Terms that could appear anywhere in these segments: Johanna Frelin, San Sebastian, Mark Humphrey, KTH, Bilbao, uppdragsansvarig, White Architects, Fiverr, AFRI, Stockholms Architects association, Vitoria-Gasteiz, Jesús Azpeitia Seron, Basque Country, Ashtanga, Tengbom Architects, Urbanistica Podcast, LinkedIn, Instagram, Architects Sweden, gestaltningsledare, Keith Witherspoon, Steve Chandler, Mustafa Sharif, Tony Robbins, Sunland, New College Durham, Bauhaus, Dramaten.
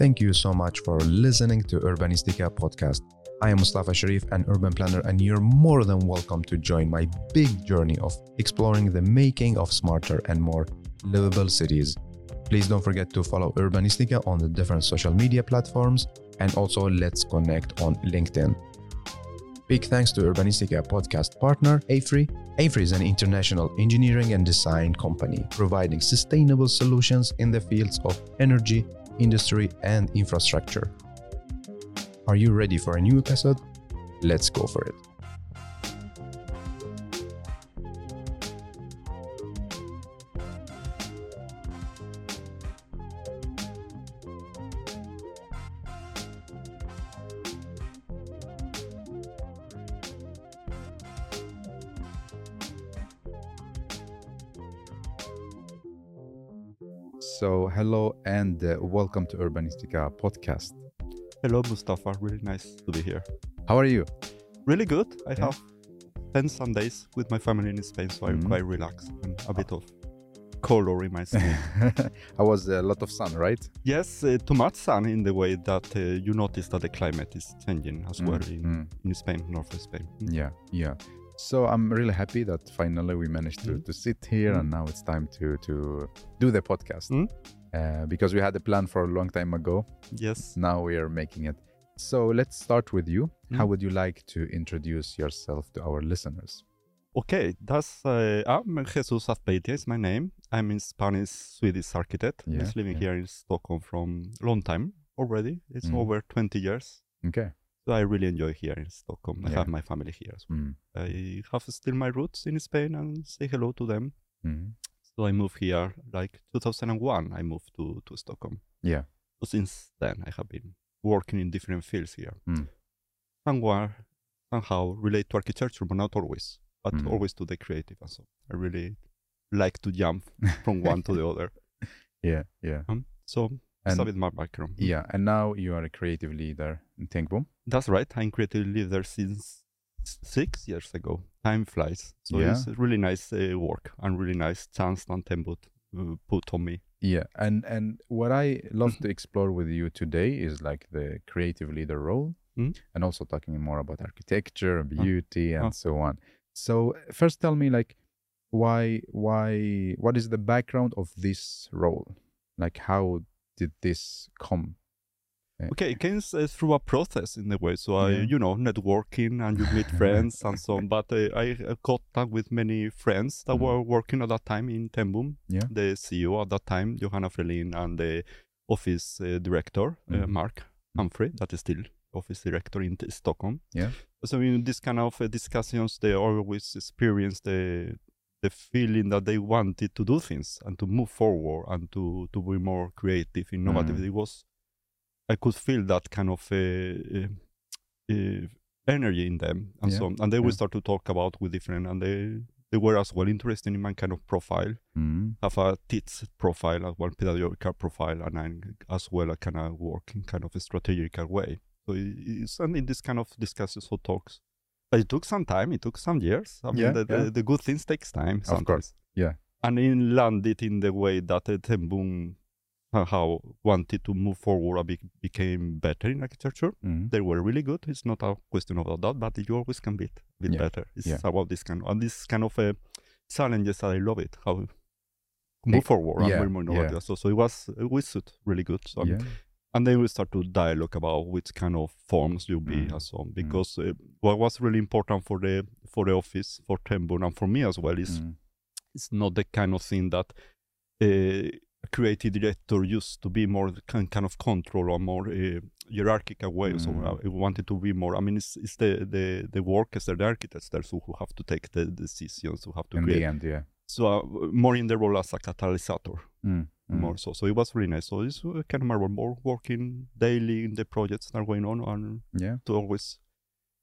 Thank you so much for listening to Urbanistica Podcast. I am Mustafa Sharif, an urban planner, and you're more than welcome to join my big journey of exploring the making of smarter and more livable cities. Please don't forget to follow Urbanistica on the different social media platforms, and also let's connect on LinkedIn. Big thanks to Urbanistica podcast partner, AFRI. AFRI is an international engineering and design company providing sustainable solutions in the fields of energy, industry, and infrastructure. Are you ready for a new episode? Let's go for it. So hello and welcome to Urbanistica Podcast. Hello Mustafa, really nice to be here. How are you? Really good. I have spent some days with my family in Spain, so I'm quite relaxed and a bit of color in my skin. I was a lot of sun, right? Yes, too much sun in the way that you notice that the climate is changing as well in Spain, north of Spain. Yeah. So I'm really happy that finally we managed to sit here and now it's time to do the podcast. Because we had a plan for a long time ago. Yes. Now we are making it. So let's start with you. How would you like to introduce yourself to our listeners? Okay, that's I'm Jesús Azpeitia is my name. I'm a Spanish-Swedish architect. Yeah, I've living here in Stockholm from a long time already. It's over 20 years. Okay. So I really enjoy here in Stockholm. I have my family here as well. I have still my roots in Spain and say hello to them. So I moved here like 2001, I moved to Stockholm. Yeah. So since then, I have been working in different fields here. Somehow relate to architecture, but not always, but always to the creative. And so I really like to jump from one to the other. Yeah. So that's a bit my background. Yeah. And now you are a creative leader in Tengbom. That's right. I'm creative leader since 6 years ago. Time flies, so it's a really nice work and really nice chance that Tengbom put on me. Yeah, and what I love to explore with you today is like the creative leader role, and also talking more about architecture, beauty, and so on. So first, tell me like why what is the background of this role? Like how did this come? Okay, it came through a process in a way. So I, you know, networking and you meet friends and so on. But I got up with many friends that were working at that time in Tengbom. Yeah. The CEO at that time, Johanna Frelin, and the office director, Mark Humphrey, that is still office director in Stockholm. Yeah. So in this kind of discussions, they always experienced the feeling that they wanted to do things and to move forward and to be more creative, innovative. It was. I could feel that kind of energy in them, and so on. And they will start to talk about with different, and they were as well interested in my kind of profile, have a TITS profile as well, pedagogical profile, and I'm as well a kind of work in kind of a strategical way. So it's and in this kind of discussions or talks, but it took some time. It took some years. The good things takes time. Sometimes. Of course, yeah. And it landed in the way that Tengbom how wanted to move forward, became better in architecture. They were really good. It's not a question about that, but you always can be a bit better. It's about this kind of challenges. I love it. How move forward and more innovative. So it was really good. So and then we start to dialogue about which kind of forms you'll be and so on. Because what was really important for the office, for Tengbom, and for me as well is it's not the kind of thing that. Creative director used to be more kind of control or more hierarchical way. So I wanted to be more. I mean, it's the workers, the architects there, so who have to take the decisions, who have to create. In the end, So more in the role as a catalysator, more so. So it was really nice. So it's kind of more working daily in the projects that are going on, and to always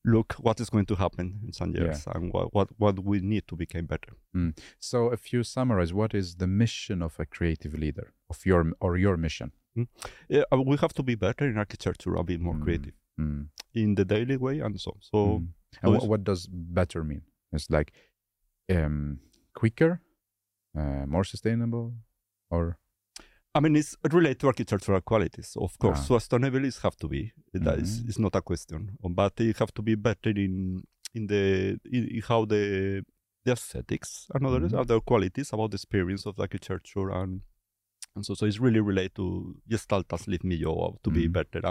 look what is going to happen in some years and what we need to become better. So if you summarize, what is the mission of a creative leader, of your mission? We have to be better in architecture, a bit more creative in the daily way and so on. And what does better mean? It's like quicker, more sustainable, or? I mean, it's related to architectural qualities, of course. So sustainability have to be. That is not a question, but it have to be better in how the aesthetics and other qualities about the experience of the architecture and so it's really related to Gestaltas Livmiljö to be better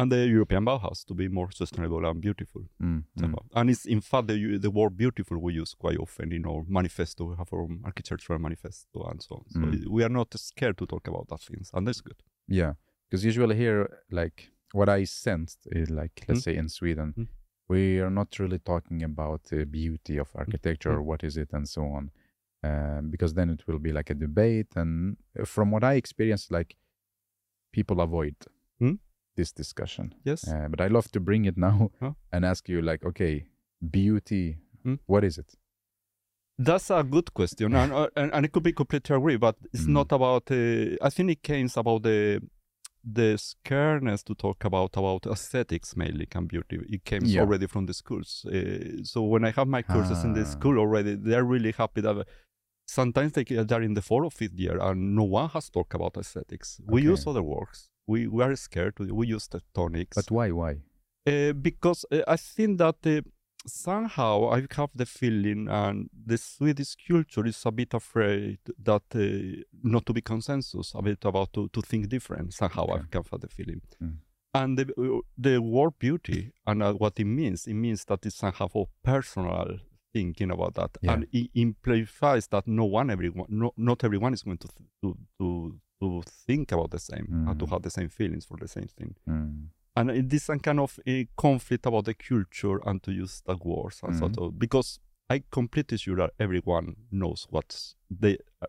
and the European Bauhaus to be more sustainable and beautiful. And it's in fact the word beautiful we use quite often in our manifesto. We have our architectural manifesto and so on. So we are not scared to talk about that things, and that's good. Yeah, because usually here, like what I sensed is like, let's say in Sweden, we are not really talking about the beauty of architecture, or what is it and so on, because then it will be like a debate. And from what I experienced, like people avoid this discussion. Yes. But I love to bring it now and ask you like, okay, beauty, what is it? That's a good question. and it could be completely agree, but it's not about, I think it came about the scaredness to talk about aesthetics mainly and beauty. It came already from the schools. So when I have my courses in the school already, they're really happy that sometimes they're in the 4th or 5th year and no one has talked about aesthetics. Okay. We use other words. We are scared. We use tectonics. But why? Because I think that somehow I have the feeling and the Swedish culture is a bit afraid that not to be consensus, a bit about to think different somehow. I can have the feeling. And the word beauty and what it means that it's somehow personal thinking about that. And it implies that not everyone is going to think about the same and to have the same feelings for the same thing. And this some kind of a conflict about the culture and to use the words and sort of, because I completely sure that everyone knows what's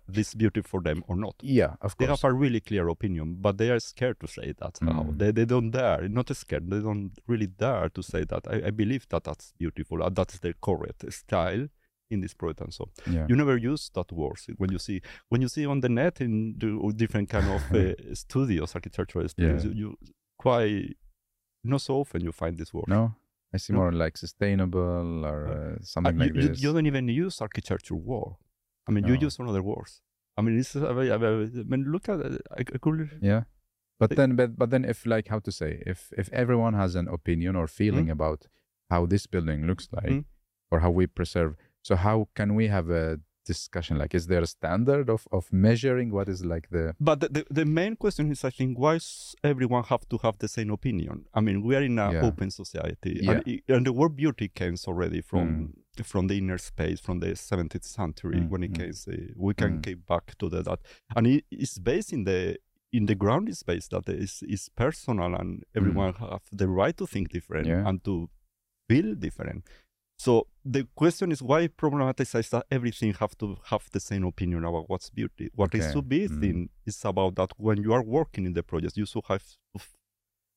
this beauty for them or not. Yeah, of course. They have a really clear opinion, but they are scared to say that. They don't dare, not scared, they don't really dare to say that. I believe that that's beautiful, and that's the correct style in this project and so. Yeah. You never use that word when you see on the net in the different kind of studios, architectural studios, you quite... Not so often you find this word. No, I see more like sustainable or something like this. You don't even use architecture word. I mean, you use another words. I mean, this is. I mean, look at it. I could. Yeah, but then, if like how to say, if everyone has an opinion or feeling about how this building looks like or how we preserve, so how can we have a discussion? Like, is there a standard of measuring what is like the... But the main question is, I think, why everyone have to have the same opinion? I mean, we are in an open society. Yeah. And the word beauty came already from the inner space, from the 17th century, when it came, we can get back to that. And it's based in the ground space that is personal, and everyone have the right to think different and to feel different. So the question is why problematize that everything have to have the same opinion about what's beauty. What is to be thing is about that when you are working in the project, you should have to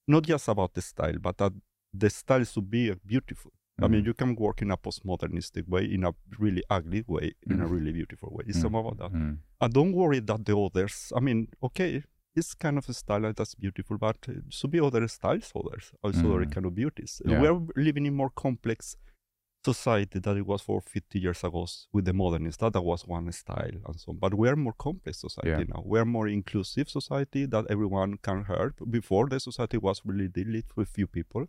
not just about the style, but that the style should be beautiful. I mean, you can work in a postmodernistic way, in a really ugly way, in a really beautiful way. It's about that. And don't worry that the others, I mean, okay, this kind of a style that's beautiful, but should be other styles, also other kind of beauties. Yeah. We're living in more complex society that it was for 50 years ago with the modernists, that was one style and so on. But we are more complex society now. We are more inclusive society that everyone can help. Before, the society was really dealing with few people.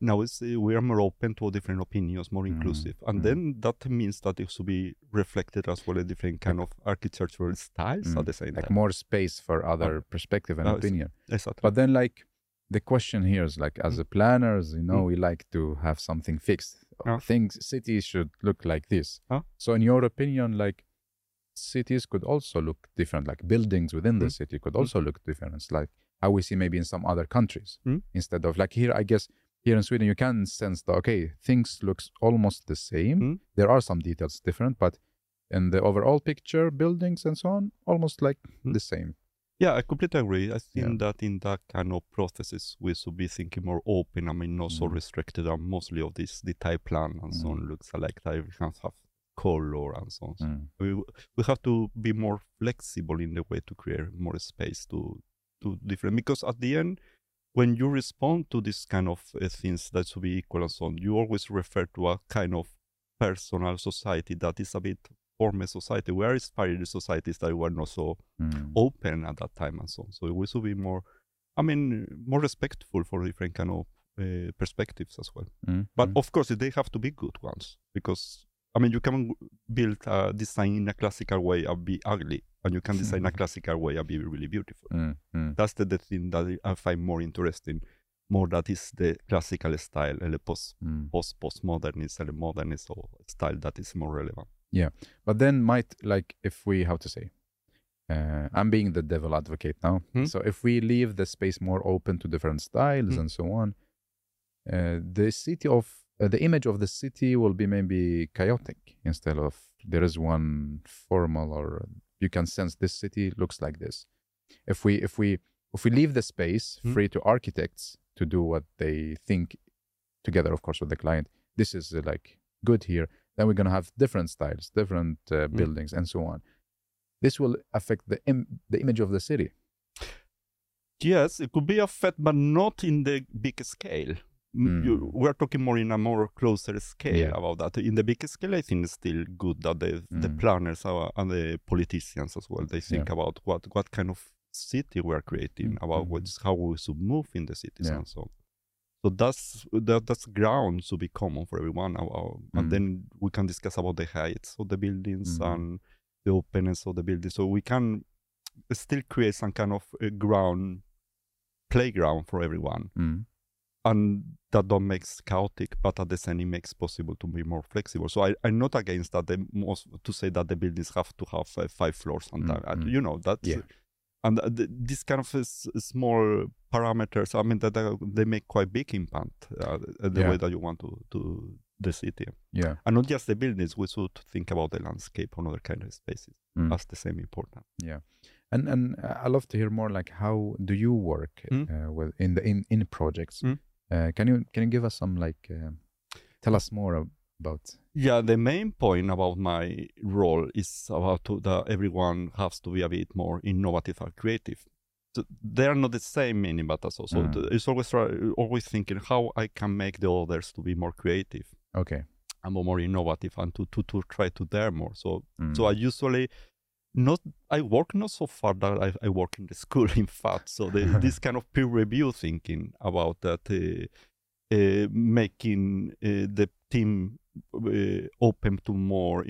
Now we are more open to different opinions, more inclusive. And then that means that it should be reflected as well in different kind of architectural styles at the same time. Like more space for other perspective and opinion. Exactly. But then like the question here is like as a planners, you know, we like to have something fixed. Things cities should look like this. So in your opinion, like cities could also look different, like buildings within the city could also look different, it's like how we see maybe in some other countries. Instead of like here, I guess here in Sweden you can sense that okay, things looks almost the same. There are some details different, but in the overall picture, buildings and so on, almost like the same. Yeah, I completely agree. I think that in that kind of processes, we should be thinking more open. I mean, not so restricted. And mostly of this detail plan and so on looks like that we can have color and so on. We have to be more flexible in the way to create more space to different. Because at the end, when you respond to this kind of things that should be equal and so on, you always refer to a kind of personal society that is a bit form a society. We are inspired in societies that were not so open at that time and so on. So we should be more, I mean, more respectful for different kind of perspectives as well. But of course, they have to be good ones, because, I mean, you can build a design in a classical way and be ugly, and you can design a classical way and be really beautiful. That's the thing that I find more interesting. More that is the classical style, and the postmodernist, and the modernist style that is more relevant. Yeah, but then might, like, if we, how to say, I'm being the devil advocate now. So if we leave the space more open to different styles and so on, the city of the image of the city will be maybe chaotic, instead of there is one formal, or you can sense this city looks like this. If we leave the space free to architects to do what they think, together, of course, with the client, this is like good here, then we're going to have different styles, different buildings, and so on. This will affect the image of the city. Yes, it could be affected, but not in the big scale. We're talking more in a more closer scale about that. In the big scale, I think it's still good that the planners and the politicians as well, they think about what kind of city we're creating, about how we should move in the cities and so on. So that's ground to be common for everyone. And then we can discuss about the heights of the buildings and the openness of the buildings. So we can still create some kind of playground for everyone. And that don't make it chaotic, but at the same it makes possible to be more flexible. So I'm not against that to say that the buildings have to have 5 floors. And you know, that's... Yeah. And this kind of small parameters, I mean, that they make quite big impact the way that you want to the city. Yeah. And not just the buildings, we should think about the landscape and other kind of spaces. That's the same important. Yeah. And I love to hear more, like, how do you work in projects? Can you give us some, like, tell us more about... Yeah, the main point about my role is about that everyone has to be a bit more innovative and creative. So they are not the same in Batas also. It's always thinking how I can make the others to be more creative. Okay. And more innovative, and to try to dare more. So I usually I work not so far that I work in the school, in fact. So this kind of peer review thinking about that, making the team open to more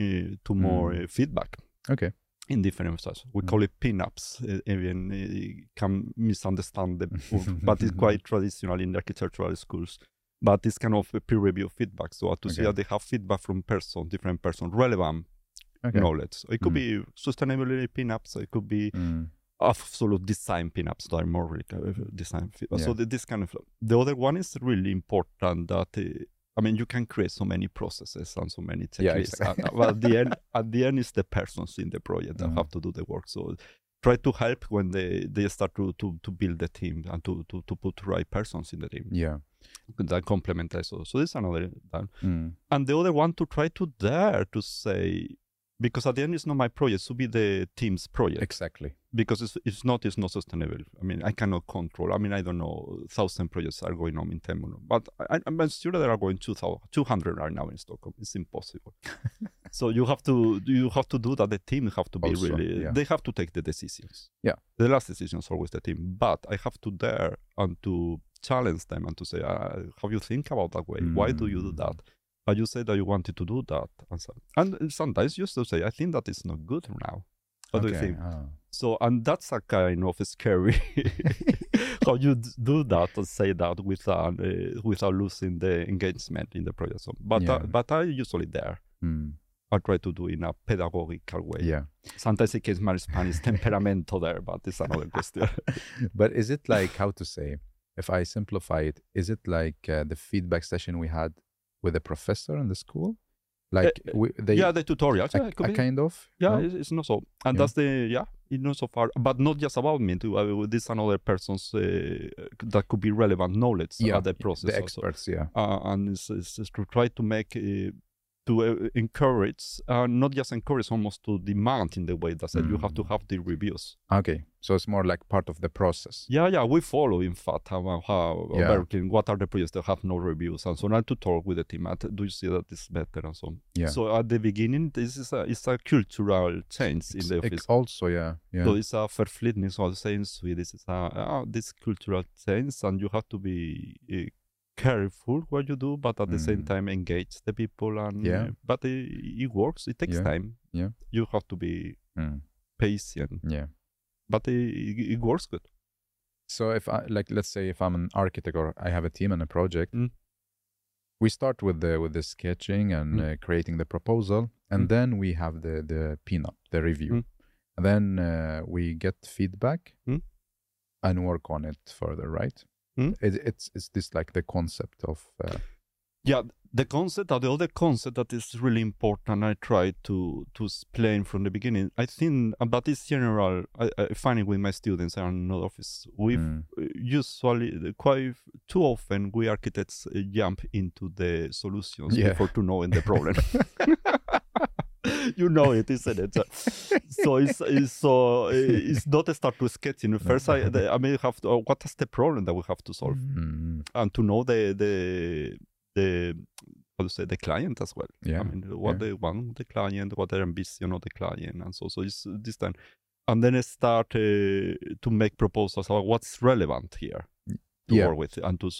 feedback. Okay. In different styles, we call it pin-ups. Even can misunderstand them, but it's quite traditional in architectural schools. But it's kind of a peer review feedback, so to see that they have feedback from different person, relevant knowledge. So it could be sustainability pin-ups. It could be absolute design pin-ups that are more like design feedback. Yeah. So this kind of. The other one is really important that. I mean, you can create so many processes and so many checklists. Yeah, exactly. But at the end, it's the persons in the project that have to do the work. So try to help when they start to build the team and to put the right persons in the team. Yeah, that complement us. So this is another one. And the other one, to try to dare to say, because at the end, it's not my project. It should be the team's project. Exactly. Because it's not sustainable. I mean, I cannot control. I mean, I don't know, 1,000 projects are going on in Tengbom. But I'm sure there are going 200 right now in Stockholm. It's impossible. So you have to do that. The team have to be also, really... Yeah. They have to take the decisions. Yeah. The last decision is always the team. But I have to dare and to challenge them and to say, how you think about that way? Why do you do that? But you say that you wanted to do that. And sometimes you still say, I think that is not good now. What do you think? Oh. So, and that's a kind of scary how you do that and say that without losing the engagement in the project. So, but I usually there. I try to do in a pedagogical way. Yeah. Sometimes I can manage Spanish temperamento there, but it's another question. But is it like, how to say, if I simplify it, is it like the feedback session we had with a professor in the school? Like the tutorials, kind of. Yeah, right? It's not so. And that's it's not so far. But not just about me, too. This and other persons that could be relevant knowledge about the process. The experts, also. And it's to try to make to encourage, not just encourage, almost to demand in the way that you have to have the reviews. Okay, so it's more like part of the process. Yeah, yeah, we follow, in fact, what are the projects that have no reviews and so on, to talk with the team, do you see that it's better and so on. Yeah. So at the beginning, this is a cultural change in the office. Also, yeah, yeah. So it's a förflyttning, so I'll say in Swedish, it's this cultural change, and you have to be careful what you do, but at the same time engage the people, and but it works. It takes time. Yeah, you have to be patient. Yeah, but it works good. So if I, like, let's say if I'm an architect or I have a team and a project, we start with the sketching and creating the proposal, and then we have the pinup, the review, and then we get feedback and work on it further, right? It's this like the concept of the concept, or the other concept that is really important. I try to explain from the beginning. I think about this general. I find it with my students and not office. We usually quite too often we architects jump into the solutions before to knowing the problem. You know it, isn't it? So it's not a start to sketching. First, I may have to, what is the problem that we have to solve, and to know the how to say the client as well. Yeah. I mean, what they want the client, what their ambition of the client, and so it's this time, and then I start to make proposals about what's relevant here. To work with and to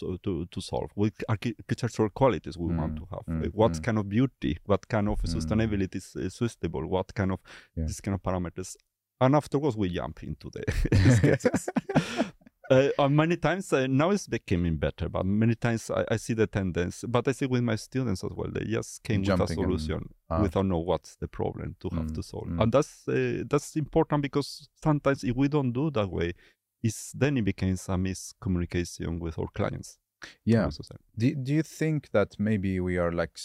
solve with architectural qualities we want to have. What kind of beauty, what kind of sustainability is suitable, what kind of this kind of parameters. And afterwards we jump into the sketches. Many times now it's becoming better, but many times I see the tendency. But I see with my students as well, they just came with a solution without know what's the problem to have to solve. And that's important, because sometimes if we don't do that way, then it becomes a miscommunication with our clients. Yeah. Do you think that maybe we are like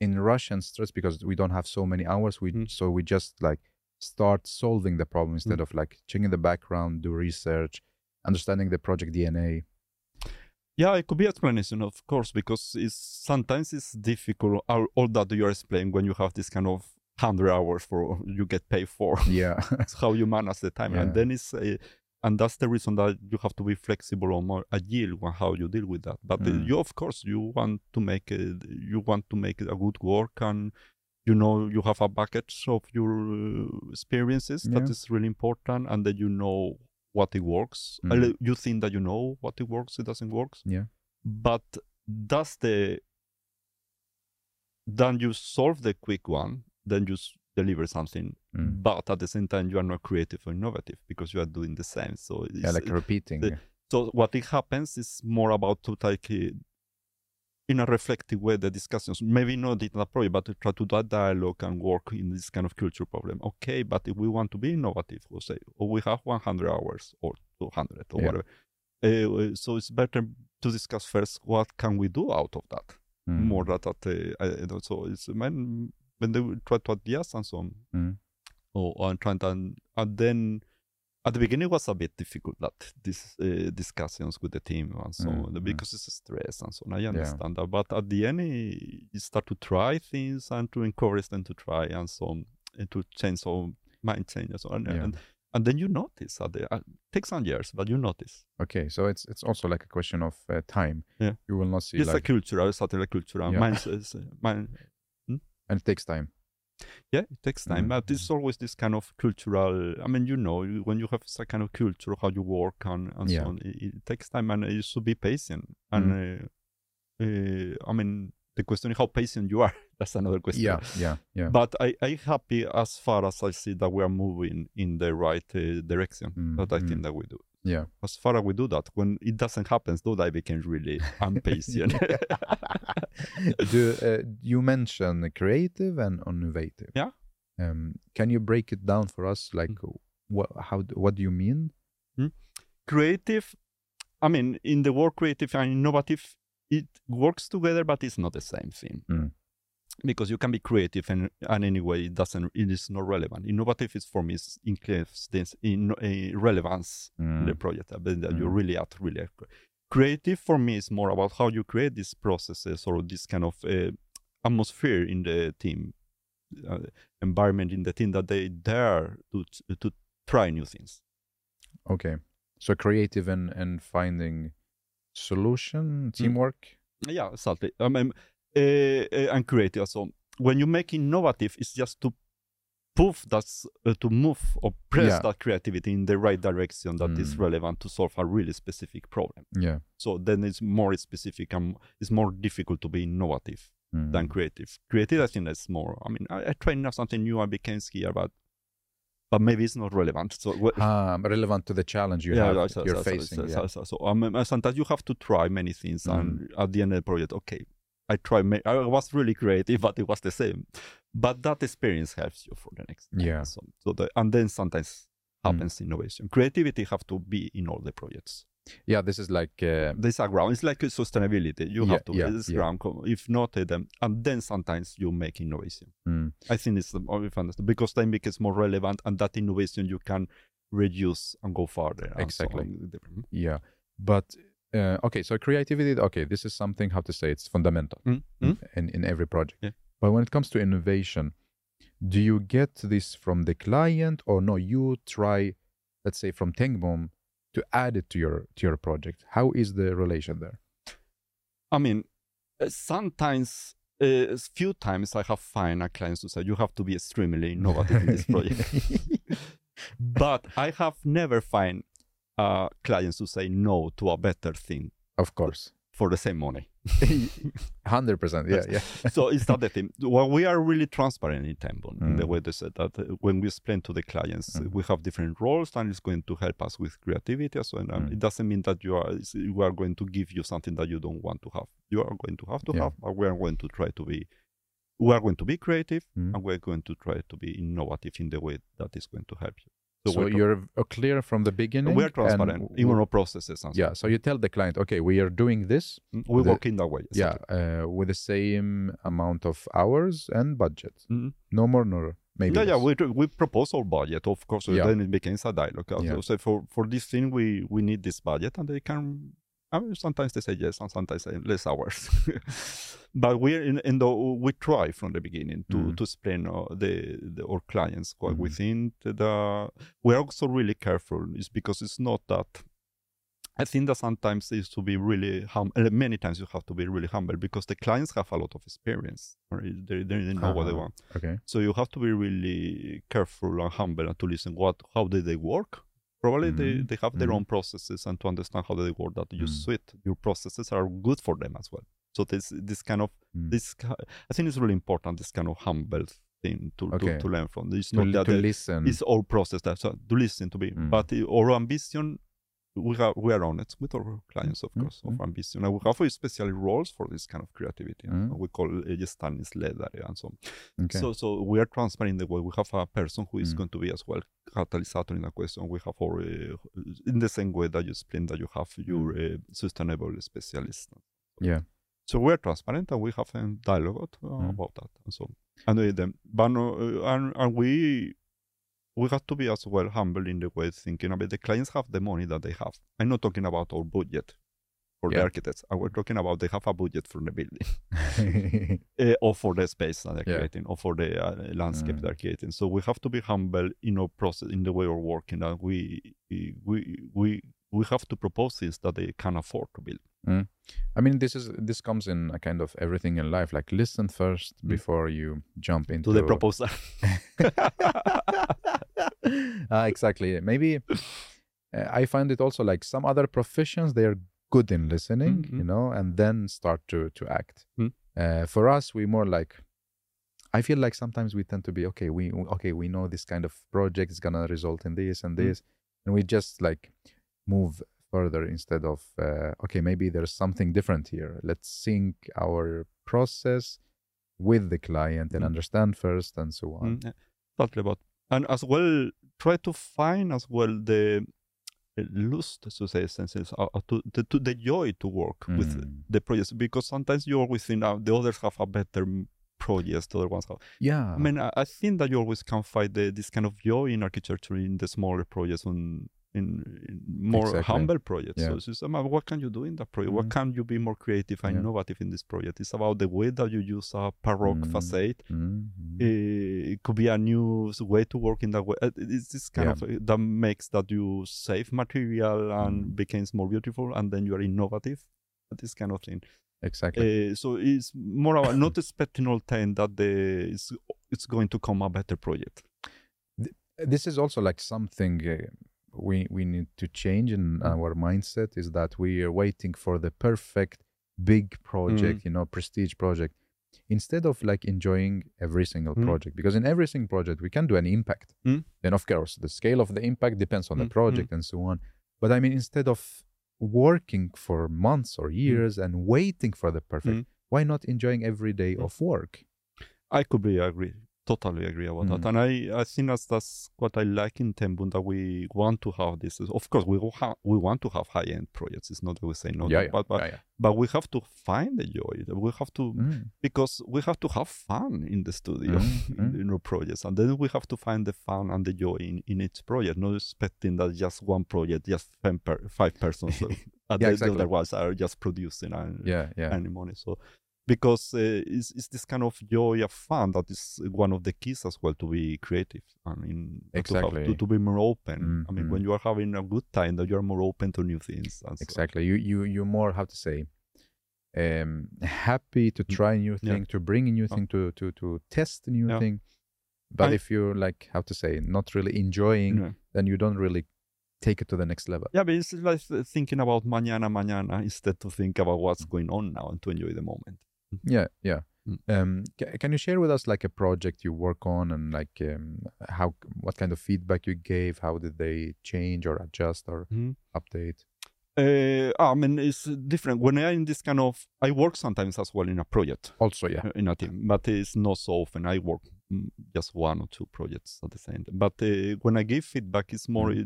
in rush and stress because we don't have so many hours? So we just like start solving the problem instead of like checking the background, do research, understanding the project DNA. Yeah, it could be explanation, of course, because sometimes it's difficult. All that you are explaining when you have this kind of 100 hours for you get paid for. Yeah. That's how you manage the time, and then it's. And that's the reason that you have to be flexible or more agile on how you deal with that. But you want to make a good work, and you know you have a package of your experiences that is really important, and that you know what it works. You think that you know what it works, it doesn't work. Yeah. But that's then you solve the quick one, then you deliver something, but at the same time you are not creative or innovative because you are doing the same. So it's like repeating. So what it happens is more about to take in a reflective way the discussions. Maybe not in a project, but to try to do a dialogue and work in this kind of culture problem. Okay, but if we want to be innovative, we'll say, we have 100 hours or 200 or whatever. So it's better to discuss first what can we do out of that. More so it's when they try to adjust and so on, and then at the beginning it was a bit difficult, that these discussions with the team and so on, because it's stress and so on. I understand that, but at the end you start to try things and to encourage them to try and so on, and to change or mind change and so on. And then you notice that it takes some years, but you notice. Okay, so it's also like a question of time. Yeah. You will not see. It's like a culture. It's a culture. And it takes time. Yeah, it takes time. But it's always this kind of cultural. I mean, you know, when you have that kind of culture, how you work and so on, it takes time, and you should be patient. And I mean, the question is how patient you are. That's another question. Yeah. But I'm happy as far as I see that we are moving in the right direction. That I think that we do. Yeah. As far as we do that, when it doesn't happen, though, I became really impatient. You mentioned creative and innovative. Yeah. Can you break it down for us? Like, what do you mean? Creative. I mean, in the word creative and innovative, it works together, but it's not the same thing. Because you can be creative, and anyway, it is not relevant. Innovative is, for me, includes this relevance in the project that you really are really creative. For me, is more about how you create these processes or this kind of atmosphere in the team, environment in the team, that they dare to try new things. Okay, so creative and finding solution, teamwork. Yeah, exactly. I mean, and creative. So when you make innovative, it's just to prove that's to move or press that creativity in the right direction that is relevant to solve a really specific problem. Yeah. So then it's more specific and it's more difficult to be innovative than creative. Creative, I think that's more. I mean, I tried something new. I became skier, but maybe it's not relevant. So relevant to the challenge you're facing. So sometimes you have to try many things, and at the end of the project, okay, I was really creative, but it was the same. But that experience helps you for the next time. Yeah. And then sometimes happens innovation. Creativity have to be in all the projects. Yeah, this is like... this is a ground. It's like a sustainability. You have to be this ground. If not, and then sometimes you make innovation. I think it's fantastic because then it becomes more relevant, and that innovation you can reduce and go farther. Exactly. Yeah. But... okay, so creativity, this is something, how to say, it's fundamental in every project. Yeah. But when it comes to innovation, do you get this from the client or no? You try, let's say, from Tengbom to add it to your project. How is the relation there? I mean, sometimes, a few times I have found a client who said, you have to be extremely innovative in this project. But I have never found clients who say no to a better thing, of course, for the same money. 100%, yeah. So it's not the thing. Well, we are really transparent in Tengbom in the way they said that when we explain to the clients, we have different roles, and it's going to help us with creativity as well. It doesn't mean that we are going to give you something that you don't want to have. You are going to have to have, but we are going to try to be. We are going to be creative, and we are going to try to be innovative in the way that is going to help you. So you're clear from the beginning. We're transparent, even our processes. Yeah, so you tell the client, okay, we are doing this. We work in that way. Exactly. Yeah, with the same amount of hours and budget. No more, no maybe. Yeah, we propose our budget, of course. Yeah. Then it becomes a dialogue. Yeah. So for this thing, we need this budget, and they can. I mean, sometimes they say yes, and sometimes they say less hours. But we try from the beginning to explain our clients what we think. We're also really careful. It's because it's not that. I think that sometimes it's to be really humble. Many times you have to be really humble because the clients have a lot of experience. Right? They know what they want. Okay. So you have to be really careful and humble and to listen how did they work. Probably they have their own processes, and to understand how they work, that you suit your processes are good for them as well. So this kind of I think it's really important. This kind of humble thing to learn from. It's not that to listen. It's all process that to listen to be. But our ambition, we are honest with our clients, of course, of ambition. And we have special roles for this kind of creativity. We call Stannis leader and so on. Okay. So we are transparent in the way. We have a person who is going to be as well catalysator in a question. We have our, in the same way that you explained that you have your sustainable specialist. Yeah. So we're transparent, and we have a dialogue about that and so on. And we have to be as well humble in the way thinking about the clients have the money that they have. I'm not talking about our budget for the architects. I was talking about they have a budget for the building or for the space that they're creating or for the landscape they're creating. So we have to be humble in our process, in the way we're working. And we have to propose things that they can afford to build. I mean, this comes in a kind of everything in life. Like, listen first before you jump into the proposal. Exactly. Maybe I find it also like some other professions, they are good in listening, and then start to act. For us, we more like, I feel like sometimes we tend to be, we know this kind of project is going to result in this and this. And we just like move further instead of, maybe there's something different here. Let's sync our process with the client and understand first and so on. Totally about. And as well, try to find as well the lust, so say, senses, to the joy to work with the projects, because sometimes you always think the others have a better project, the other ones have. Yeah. I mean, I think that you always can find this kind of joy in architecture in the smaller projects in more humble projects. So it's just about what can you do in that project? What can you be more creative and innovative in this project? It's about the way that you use a baroque facade. It could be a new way to work in that way. It's this kind of that makes that you save material and becomes more beautiful, and then you are innovative. This kind of thing. Exactly. So it's more about not expecting all time that it's going to come a better project. This is also like something we need to change in our mindset, is that we are waiting for the perfect big project, you know, prestige project, instead of like enjoying every single project, because in every single project we can do an impact. And of course, the scale of the impact depends on the project and so on. But I mean, instead of working for months or years and waiting for the perfect, why not enjoying every day of work? I could be agree. Totally agree about that, and I think that's what I like in Tengbom, that we want to have this. Of course, we want to have high-end projects. It's not that we say no, but we have to find the joy. We have to because we have to have fun in the studio, in our projects, and then we have to find the fun and the joy in each project. Not expecting that just one project, just five persons, and the other ones are just producing and earning money. So. Because it's this kind of joy of fun that is one of the keys as well to be creative. I mean, to be more open. I mean, when you are having a good time, that you are more open to new things. And exactly. So. You're more, how to say, happy to try new thing, to bring a new thing, to test a new thing. But if you're like, how to say, not really enjoying, then you don't really take it to the next level. Yeah, but it's like thinking about mañana instead to think about what's going on now and to enjoy the moment. Can you share with us like a project you work on and like what kind of feedback you gave? How did they change or adjust or update? I mean, it's different. When I'm in this kind of, I work sometimes as well in a project. Also, in a team, but it's not so often. I work just one or two projects at the same time. But when I give feedback, it's more. You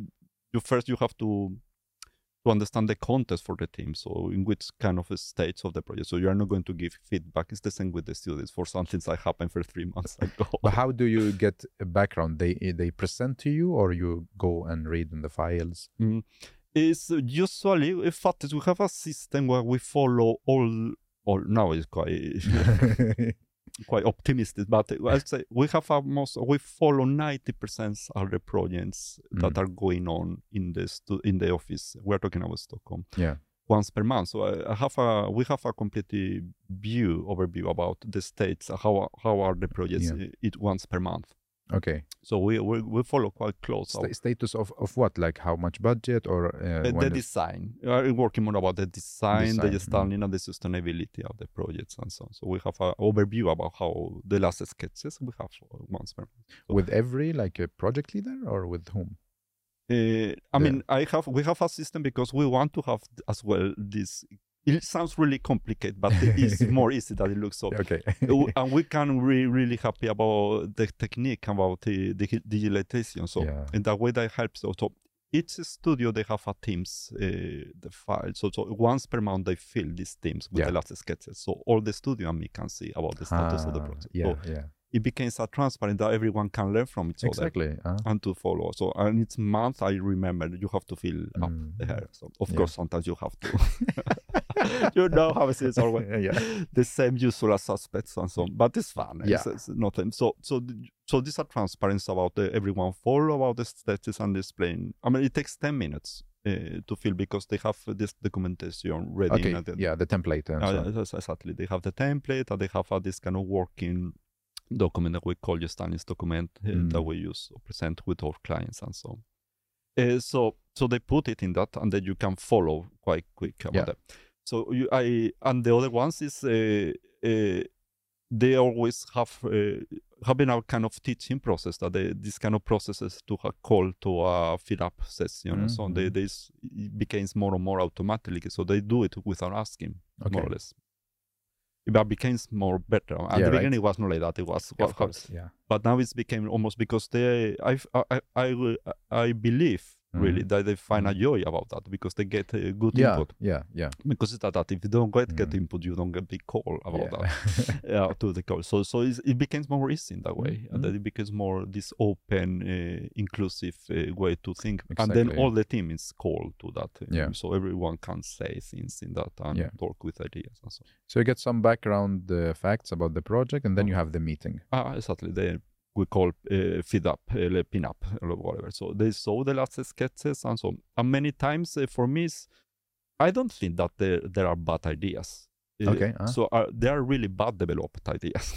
have to understand the context for the team, so in which kind of stage of the project. So you are not going to give feedback. It's the same with the students for something that happened for 3 months ago. But how do you get a background? They present to you, or you go and read in the files? It's usually, in fact, we have a system where we follow all now it's quite optimistic, but I'd say we have we follow 90% of the projects that are going on in the office. We're talking about Stockholm. Once per month. So we have a complete overview about the states, how are the projects once per month. Okay. So we follow quite close. Status of what? Like how much budget or the design? I'm working more about the design. The standing and the sustainability of the projects and so on. So we have an overview about how the last sketches we have once per month. So with every like a project leader or with whom? We have a system because we want to have as well this. It sounds really complicated, but it is more easy than it looks. And we can be really happy about the technique, about the digitalization. So in that way, that helps. Also, each studio, they have a teams, the file. So once per month, they fill these teams with the last sketches. So all the studio and me can see about the status of the project. It becomes so transparent that everyone can learn from each other and to follow. So, and it's month, I remember, you have to fill up the hair. So, of course, sometimes you have to. You know how it is always. The same usual suspects and so on. But it's fun. It's nothing. So these are transparency about everyone follow about the status and explain. I mean, it takes 10 minutes to fill because they have this documentation ready. The template. And so. Exactly. They have the template and they have this kind of working document that we call your standings document that we use or present with our clients and so on. So they put it in that, and then you can follow quite quick about that. So the other ones is they always having a kind of teaching process that this kind of processes to a call to a fill up session and so on. It becomes more and more automatically, so they do it without asking more or less. But became more better. At the beginning, it was not like that. It was of course. But now it's became almost because I believe really, that they find a joy about that because they get a good input. Yeah. Because it's that if you don't get input, you don't get big call about that to the call. So it becomes more easy in that way, and that it becomes more this open, inclusive way to think. Exactly. And then all the team is called to that. So everyone can say things in that and talk with ideas and so on. So you get some background facts about the project, and then you have the meeting. Exactly. We call feed up, pin up, or whatever. So they saw the last sketches and so on. And many times for me, I don't think that there are bad ideas. So there are really bad developed ideas.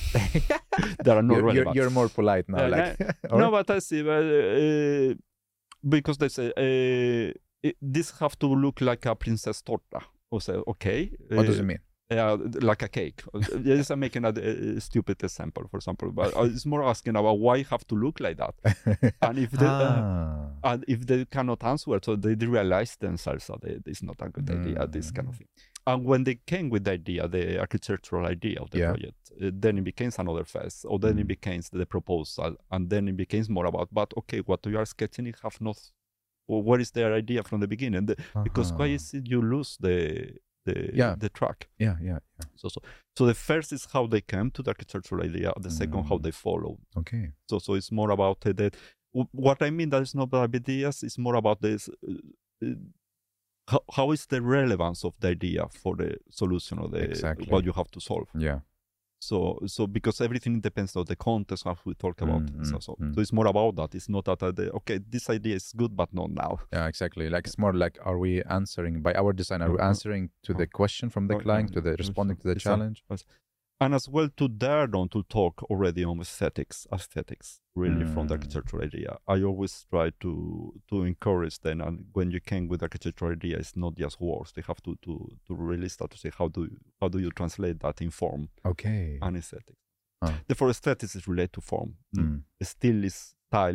There are no relevant. You're more polite now. No, but I see. Because they say, this have to look like a princess torta. Or say, okay. What does it mean? Like a cake. Yes, I'm making a stupid example, for example, but it's more asking about why have to look like that, and if they cannot answer, so they realize themselves that it's not a good idea, this kind of thing. And when they came with the idea, the architectural idea of the project, then it becomes another phase, or then it becomes the proposal, and then it becomes more about, but okay, what you are sketching, it have not, or what is their idea from the beginning, because why is it you lose the track. So the first is how they came to the architectural idea, the second how they follow. Okay. So it's more about that. What I mean that it's not about ideas, it's more about this how is the relevance of the idea for the solution or what you have to solve. Yeah. So because everything depends on the context as we talk about. So it's more about that. It's not that this idea is good, but not now. Yeah, exactly. Like it's more like, are we answering by our design? Are we answering to the question from the client, to the responding to the challenge? And as well to dare on to talk already on aesthetics, really from the architectural idea. I always try to encourage them, and when you came with architectural idea, it's not just words. They have to really start to say how do you translate that in form. Okay. And aesthetics. Therefore aesthetics is related to form. Style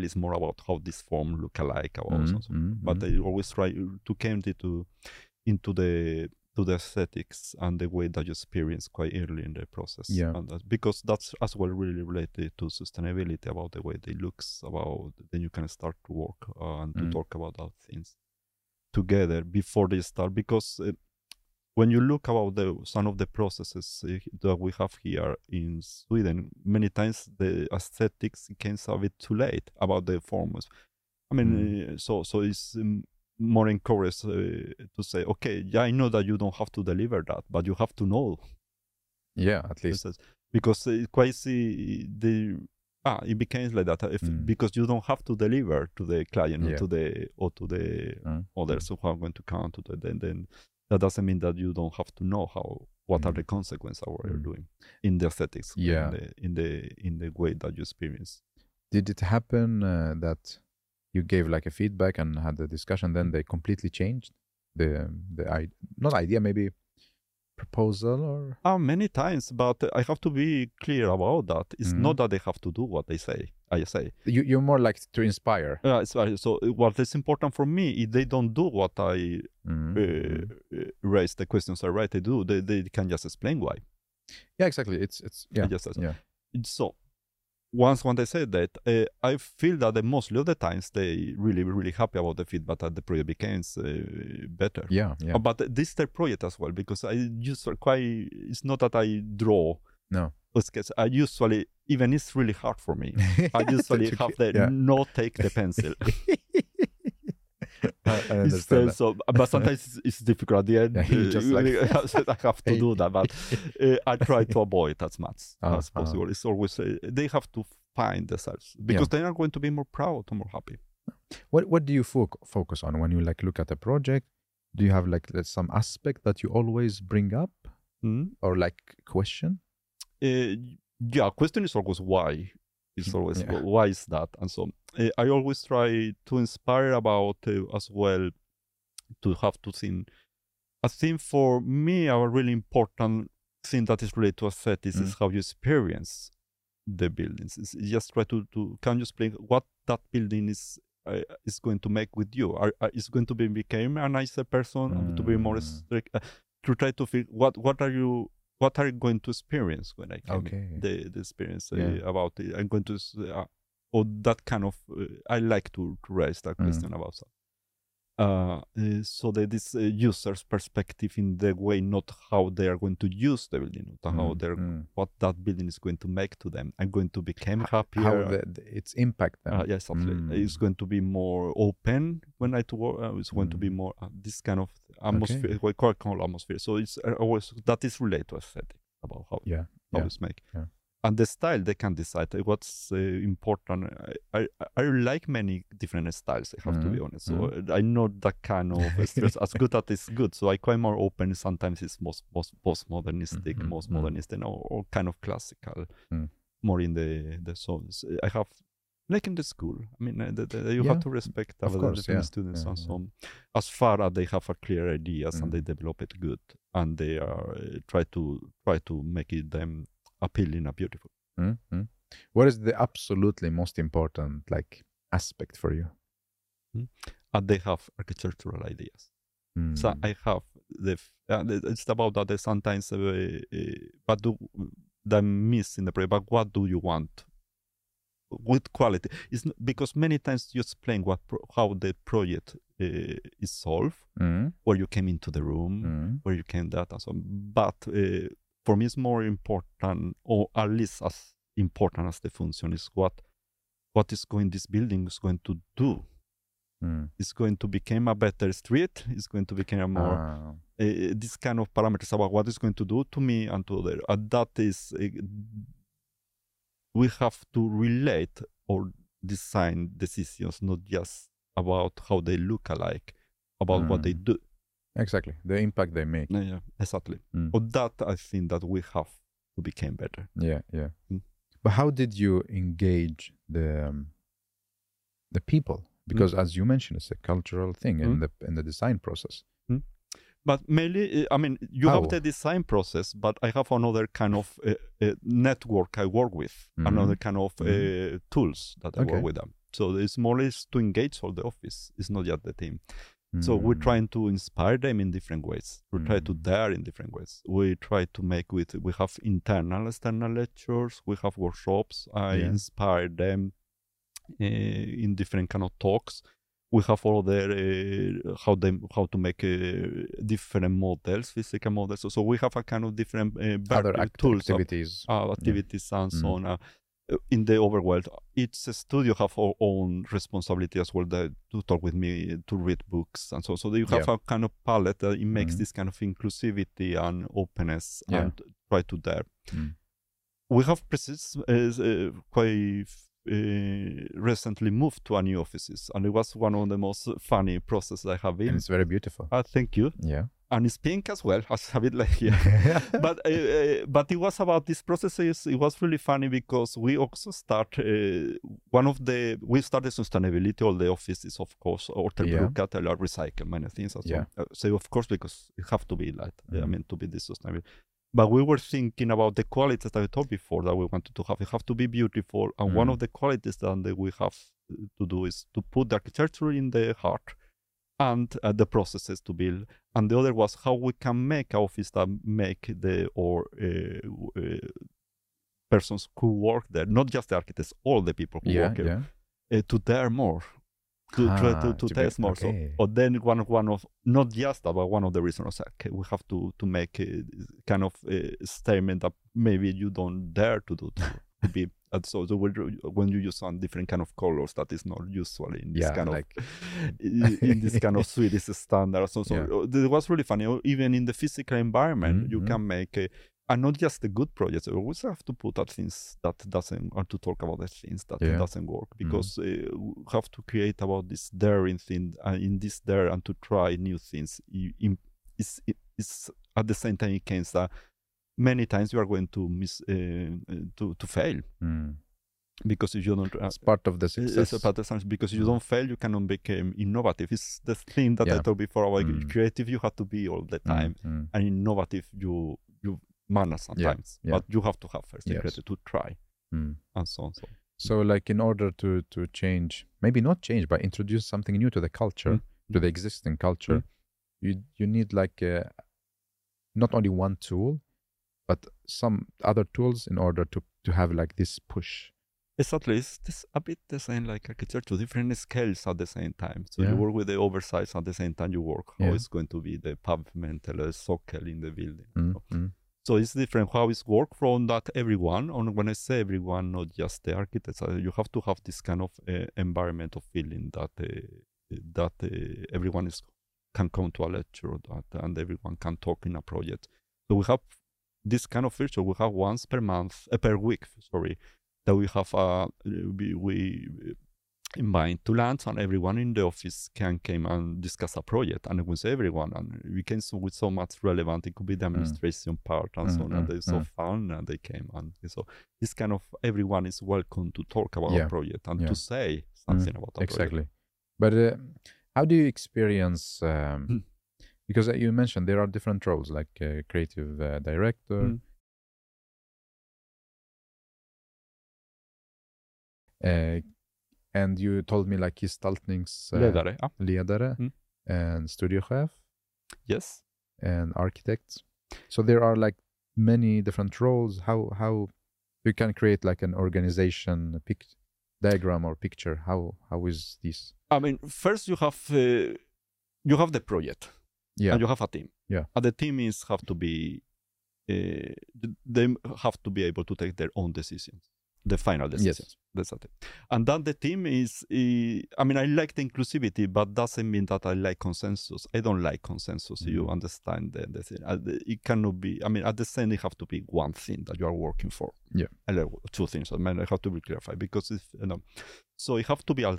is more about how this form look alike or something. But I always try to come into the aesthetics and the way that you experience quite early in the process, and because that's as well really related to sustainability, about the way they looks, about then you can start to work and to talk about those things together before they start, because when you look about some of the processes that we have here in Sweden, many times the aesthetics comes a bit too late about the forms. I mean, so it's more encouraged to say, okay, I know that you don't have to deliver that, but you have to know. Yeah, at least. Because it's quite it becomes like that. Because you don't have to deliver to the client or to the others who are going to come to then that doesn't mean that you don't have to know what are the consequences of what you're doing in the aesthetics, in the way that you experience. Did it happen that you gave like a feedback and had a discussion, then they completely changed the proposal or? Many times, but I have to be clear about that. It's not that they have to do what they say. I say you're more like to inspire. So what is important for me is they don't do what I raise the questions I write. They do. They can just explain why. Yeah, exactly. So. Once when they said that, I feel that the mostly of the times they really, really happy about the feedback that the project becomes better. Yeah. But this is their project as well, because I usually it's not that I draw. No. Because I usually, even it's really hard for me, I usually have to not take the pencil. I understand that. So, but sometimes it's difficult at the end. I have to do that, but I try to avoid as much as possible. It's always they have to find themselves, because they are going to be more proud or more happy. What do you focus on when you look at a project? Do you have some aspect that you always bring up or question? Question is always why. It's always why is that, and so I always try to inspire about as well to have to think. I think for me a really important thing that is related to aesthetics is how you experience the buildings. It's just try to can you explain what that building is going to make with you? Is going to become a nicer person, to be more strict, to try to feel what are you. What are you going to experience when I come in? The experience about it. I'm going to, or that kind of, I like to raise that question about that. So that is a user's perspective in the way, not how they are going to use the building, not how what that building is going to make to them. I'm going to become happier. How its impact them. Yes, absolutely. It's going to be more open when I work. It's going to be more this kind of atmosphere, what I call atmosphere. So it's always that is related to aesthetic about how it's made. Yeah. And the style, they can decide what's important. I like many different styles, I have to be honest. So I know that kind of stress, as good as it's good. So I quite more open. Sometimes it's post-modernistic, most modernist, or kind of classical, more in the songs. I have, like in the school, I mean, you have to respect other students and so on. As far as they have a clear ideas and they develop it good, and they are try to make it them appealing and beautiful. Mm-hmm. What is the absolutely most important aspect for you? And they have architectural ideas. So I have it's about that sometimes what do they miss in the project, but what do you want with quality? It's not, because many times you explain how the project is solved, where you came into the room, where you came that and so on. But for me, it's more important, or at least as important as the function, is what is going this building is going to do. It's going to become a better street. It's going to become a more this kind of parameters about what it's going to do to me and to other. That is, we have to relate or design decisions, not just about how they look alike, about what they do. Exactly, the impact they make. Yeah, exactly. But that, I think that we have to become better. Yeah. But how did you engage the people? Because as you mentioned, it's a cultural thing in the design process. But mainly, I mean, you have the design process, but I have another kind of network I work with, another kind of tools that I work with them. So it's more or less to engage all the office. It's not just the team. So we're trying to inspire them in different ways. We try to dare in different ways. We try to make we have internal, external lectures. We have workshops. I inspire them in different kind of talks. We have all their how to make different models, physical models. So we have a kind of different other tools, activities, and so on. In the overworld, each studio have our own responsibility as well, to talk with me, to read books and so on. So you have a kind of palette that it makes this kind of inclusivity and openness and try to dare. We have recently moved to our new offices, and it was one of the most funny processes I have been. And it's very beautiful. Thank you. Yeah. And it's pink as well, as a bit like but it was about these processes. It was really funny because we also start we started sustainability. All the offices, of course, Ortelbrukatel, recycle many things. So of course, because it have to be like to be this sustainable. But we were thinking about the qualities that I told before that we wanted to have. It have to be beautiful, and one of the qualities that we have to do is to put the architecture in the heart. And the processes to build, and the other was how we can make our office that make persons who work there, not just the architects, all the people who work there, to dare more, to test more. Okay. So, or then one of not just that, but one of the reasons we have to make a kind of a statement that maybe you don't dare to do. To be so when you use some different kind of colors that is not usually in this in this kind of Swedish standard. So it was really funny. Even in the physical environment, you can make and not just the good projects. You always have to put out things that doesn't, or to talk about the things that doesn't work, because you have to create about this daring thing in this dare and to try new things. It's at the same time it can start. Many times you are going to miss to fail because if you don't it's part of the success. It's part of the success, because if you don't fail, you cannot become innovative. It's the thing that I told before about creative. You have to be all the time and innovative. You manage sometimes, but you have to have first the creative to try and so on. So like in order to change, maybe not change, but introduce something new to the culture, to the existing culture, you need not only one tool, but some other tools in order to have this push Exactly. It's a bit the same like architecture, two different scales at the same time. So you work with the oversize at the same time you work how it's going to be the pavement, the socle in the building. Mm-hmm. So it's different how it's work from that everyone. And when I say everyone, not just the architects, you have to have this kind of environmental feeling that everyone can come to a lecture and everyone can talk in a project. So we have this kind of feature. We have once per week, that we have we invite two lands and everyone in the office can come and discuss a project. And we say everyone, and we came with so much relevant. It could be the administration part and so on. And they're so fun, and they came, and so this kind of everyone is welcome to talk about a project and to say something about a project. But how do you experience? Because you mentioned there are different roles, like creative director. And you told me like gestaltningsledare, and studiochef. Yes. And architects. So there are like many different roles. How you can create like an organization diagram or picture? How is this? I mean, first you have the project. Yeah. And you have a team. Yeah. And the team have to be able to take their own decisions. The final decisions. Yes. That's it. And then the team is, I mean, I like the inclusivity, but doesn't mean that I like consensus. I don't like consensus. Mm-hmm. You understand the thing. It cannot be, I mean, at the same, it have to be one thing that you are working for. Yeah. Two things. I mean, I have to be clarified because it's, so it have to be a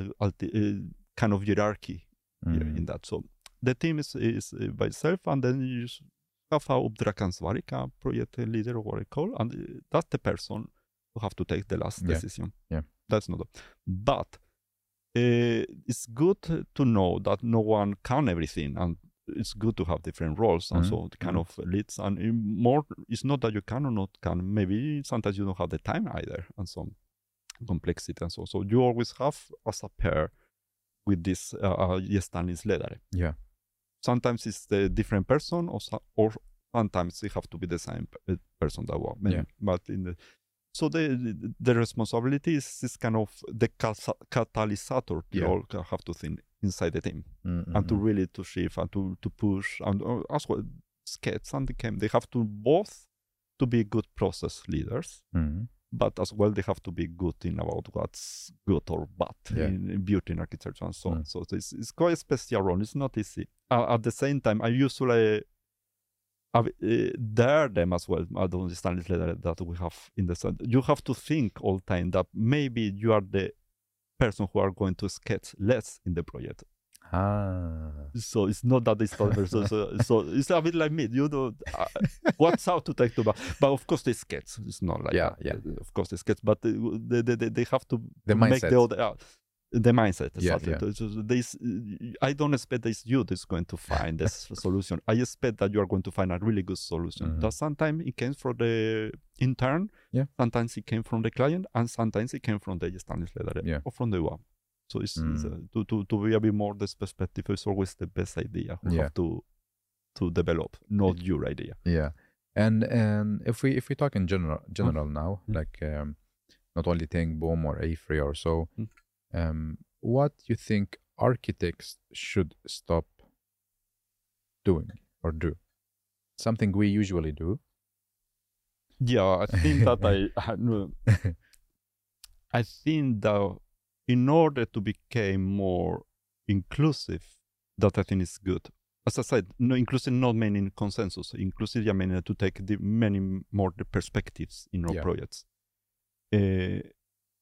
kind of hierarchy in that. So the team is by itself, and then you have a Uppdragsansvarig, project leader, or what I call, and that's the person who have to take the last decision. Yeah. That's not. But it's good to know that no one can everything, and it's good to have different roles, and so it kind of leads. And more, it's not that you can or not can. Maybe sometimes you don't have the time either, and some complexity and so. So you always have as a pair with this gestaltningsledare. Yeah. Sometimes it's a different person, or sometimes it have to be the same person that was. Yeah. But so the responsibility is this kind of the catalysator you all have to think inside the team and to really to shift and to push, and as well sketch and they have to both to be good process leaders, but as well they have to be good in about what's good or bad in beauty and architecture and so on. So it's quite a special role. It's not easy. At the same time, I usually dare them as well. I don't understand this letter that we have in the sun. You have to think all the time that maybe you are the person who are going to sketch less in the project. So it's not that it's not so it's a bit like me. You know what's how to take to back. But of course they sketch. It's not like of course they sketch, but they have to make the other. The mindset. I don't expect that you is going to find this solution. I expect that you are going to find a really good solution. That sometimes it came from the intern, sometimes it came from the client, and sometimes it came from the gestaltningsledare or from the one. So it's to be a bit more this perspective is always the best idea. We have to develop, not your idea. Yeah, and if we talk in general now, like not only Tengbom or AFRI or so. What you think architects should stop doing or do? Something we usually do. Yeah, I think that I think that in order to become more inclusive, that I think is good. As I said, no inclusive, not meaning consensus. Inclusive, I mean to take many more perspectives in our projects.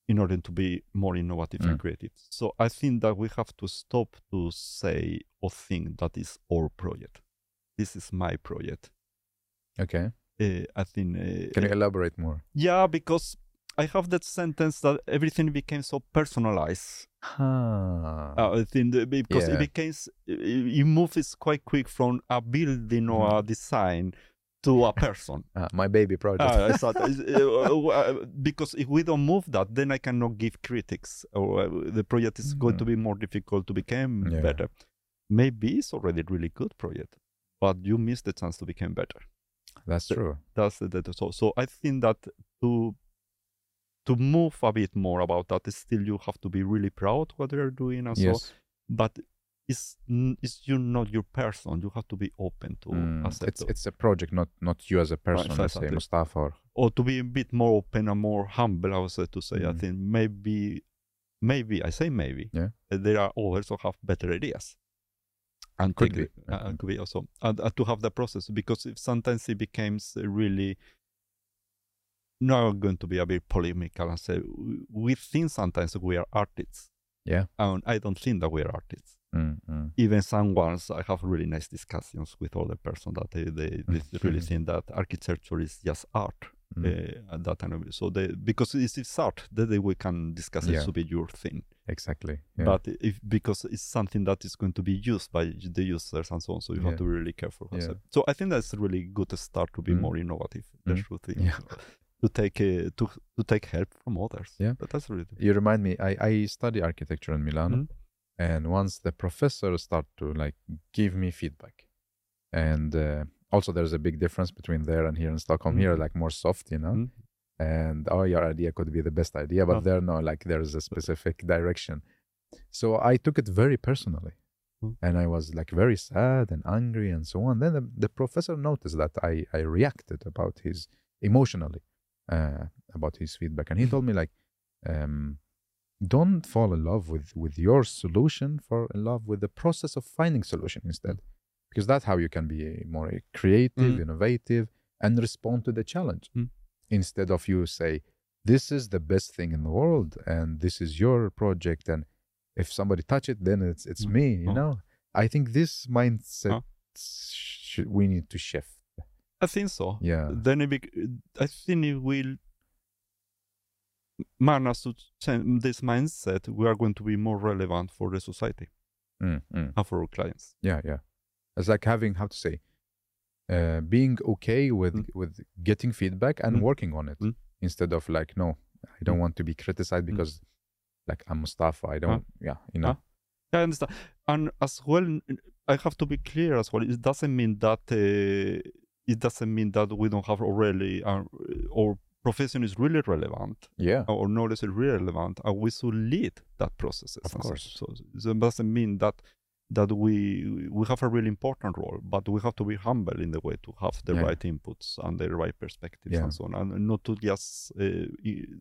In order to be more innovative and creative. So I think that we have to stop to say or think that is our project. This is my project. Okay. I think... can you elaborate more? Yeah, because I have that sentence that everything became so personalized. I think because it became... You move it quite quick from a building or a design to a person. My baby project. Because if we don't move that, then I cannot give critics, or the project is going to be more difficult to become better. Maybe it's already a really good project, but you miss the chance to become better. That's true. So I think that to to move a bit more about that, still you have to be really proud what you're doing and yes. so, but it's you not your person, you have to be open to accept it's a project, not you as a person, right, exactly. Let's say Mustafa or to be a bit more open and more humble, I would say to say I think maybe yeah. There are others who have better ideas and could be also and to have the process, because if sometimes it becomes really now going to be a bit polemical and say we think sometimes we are artists. Yeah. And I don't think that we are artists. Even sometimes I have really nice discussions with other person that they really think that architecture is just art at that time. So because it's art, then we can discuss it to be your thing. Exactly. Yeah. But because it's something that is going to be used by the users and so on, so you have to be really careful. Yeah. So I think that's a really good start to be more innovative. That's the thing. Yeah. To take help from others. Yeah, that's really. You remind me. I study architecture in Milan, and once the professor start to like give me feedback, and also there's a big difference between there and here in Stockholm. Here, like more soft, you know, and your idea could be the best idea, but there no, like there's a specific direction. So I took it very personally, and I was like very sad and angry and so on. Then the professor noticed that I reacted about his emotionally. About his feedback, and he told me like don't fall in love with your solution, fall in love with the process of finding solution instead, because that's how you can be more creative, innovative, and respond to the challenge instead of you say this is the best thing in the world and this is your project and if somebody touch it then it's me, you know. I think this mindset we need to shift. I think so. Yeah. Then I think it will manage to change this mindset. We are going to be more relevant for the society and for our clients. Yeah, yeah. It's like having, how to say, being okay with getting feedback and working on it instead of like, no, I don't want to be criticized because like I'm Mustafa. I don't, you know. I understand. And as well, I have to be clear as well. It doesn't mean that... It doesn't mean that we don't have already our profession is really relevant. Yeah. Our knowledge is really relevant, and we should lead that process. Of course. So it doesn't mean that we have a really important role, but we have to be humble in the way to have the right inputs and the right perspectives and so on, and not to just to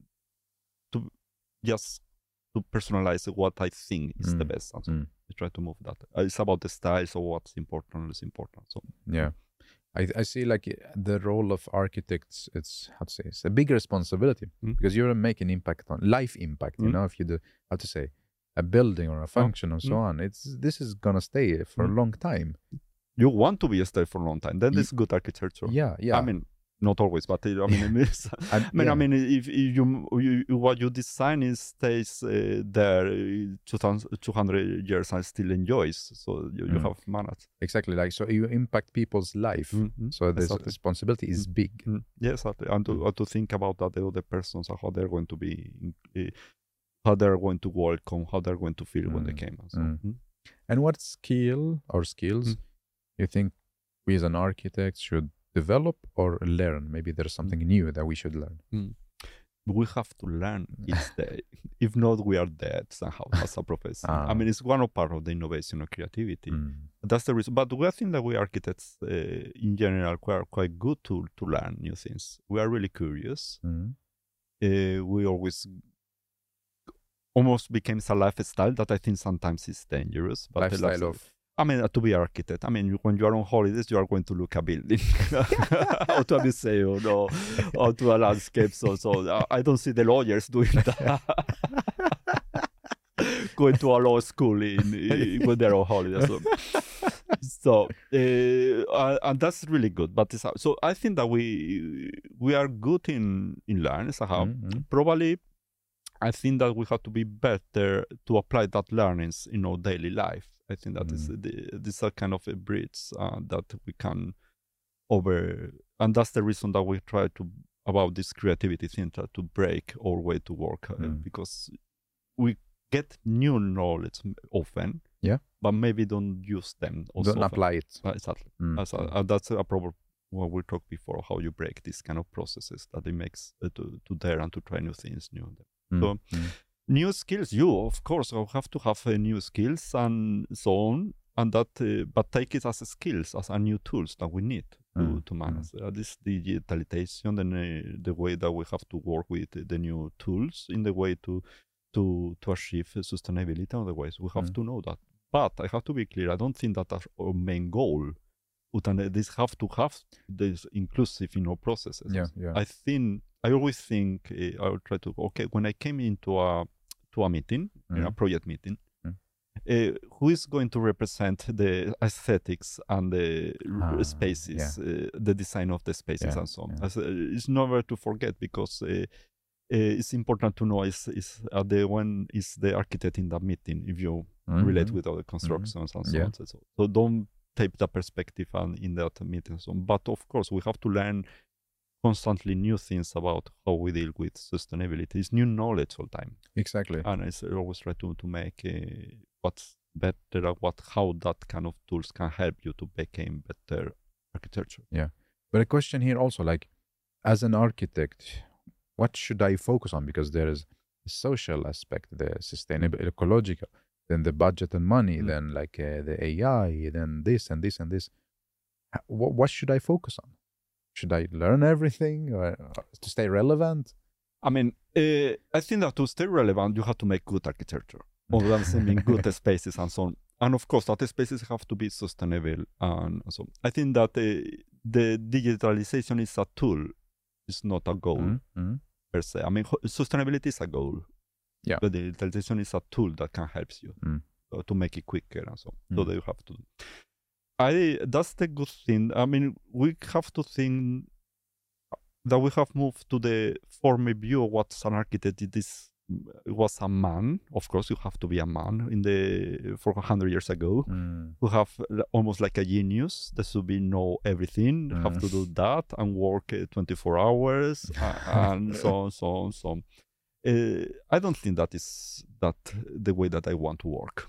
personalize what I think is the best. And so we try to move that. It's about the style, so what's important is important. So yeah. I see like the role of architects, it's how to say, it's a big responsibility because you're making impact on life impact, you know, if you do, how to say, a building or a function and so on, this is going to stay for a long time. You want to be stay for a long time, then it's good architecture. Yeah, yeah. I mean, not always, but I mean, if you what you design is stays there 200 years and still enjoys, so you have managed. Exactly, like so you impact people's life, so the responsibility is big. Yes, and to think about that the other persons, how they're going to be, how they're going to welcome, how they're going to feel when they came. So. And what skill or skills you think we as an architect should develop or learn? Maybe there's something new that we should learn. We have to learn each day. If not, we are dead somehow as a profession. I mean, it's one part of the innovation of creativity. That's the reason. But I think that we architects, in general, are quite good to learn new things. We are really curious. We always almost became a lifestyle that I think sometimes is dangerous. But lifestyle of... I mean, to be an architect. I mean, when you are on holidays, you are going to look a building, or to a museum, or to a landscape. So I don't see the lawyers doing that. Going to a law school when they're on holidays. So and that's really good. But so I think that we are good in learning somehow. Probably, I think that we have to be better to apply that learnings in our daily life. I think that these are kind of a bridge that we can over, and that's the reason that we try to about this creativity thing to break our way to work because we get new knowledge often, but maybe don't use them. Also don't apply it. Exactly. That's a problem what we talked before, how you break these kind of processes that it makes to dare and to try new things, new. So new skills, you of course have to have new skills and so on, and that but take it as a skills, as a new tools that we need to manage this digitalization, and the way that we have to work with the new tools in the way to achieve sustainability. Otherwise, we have to know that. But I have to be clear, I don't think that our main goal, and this have to have this inclusive in our processes. I always think I will try to, when I came into a meeting, a project meeting, who is going to represent the aesthetics and the spaces, the design of the spaces and so on. It's never to forget, because it's important to know is the one is the architect in that meeting, if you relate with other constructions and so on and so on. So don't take that perspective and in that meeting. So, but of course, we have to learn constantly new things about how we deal with sustainability. It's new knowledge all the time. Exactly. And I always try to make what's better, how that kind of tools can help you to become better architecture. Yeah. But a question here also, like, as an architect, what should I focus on? Because there is the social aspect, the sustainable, ecological, then the budget and money, then like the AI, then this and this and this. What should I focus on? Should I learn everything or to stay relevant? I mean, I think that to stay relevant, you have to make good architecture, or good spaces and so on. And of course, that spaces have to be sustainable. And so I think that the digitalization is a tool. It's not a goal per se. I mean, sustainability is a goal. Yeah. But digitalization is a tool that can help you to make it quicker and so on. So that you have to... that's the good thing. I mean, we have to think that we have moved to the former view of what an architect is. It was a man. Of course, you have to be a man 400 years ago. Who have almost like a genius. There should be know everything. Have to do that and work 24 hours and so on. I don't think that is that the way that I want to work.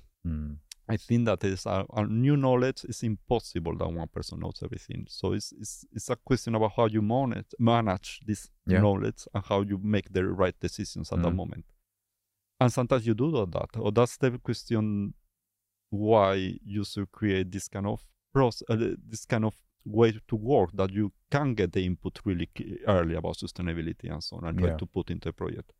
I think that is our new knowledge is impossible that one person knows everything. So it's a question about how you manage this knowledge and how you make the right decisions at that moment. And sometimes you do that. Or that's the question why you should create this kind of process, this kind of way to work that you can get the input really early about sustainability and so on, and try to put into a project.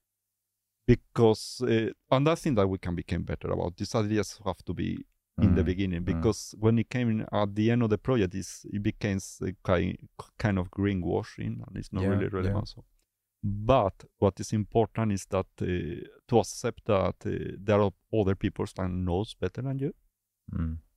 Because another thing that we can become better about, these ideas have to be in the beginning, because when it came in at the end of the project, it became kind of greenwashing, and it's not really relevant. Yeah. So. But what is important is that to accept that there are other people that knows better than you.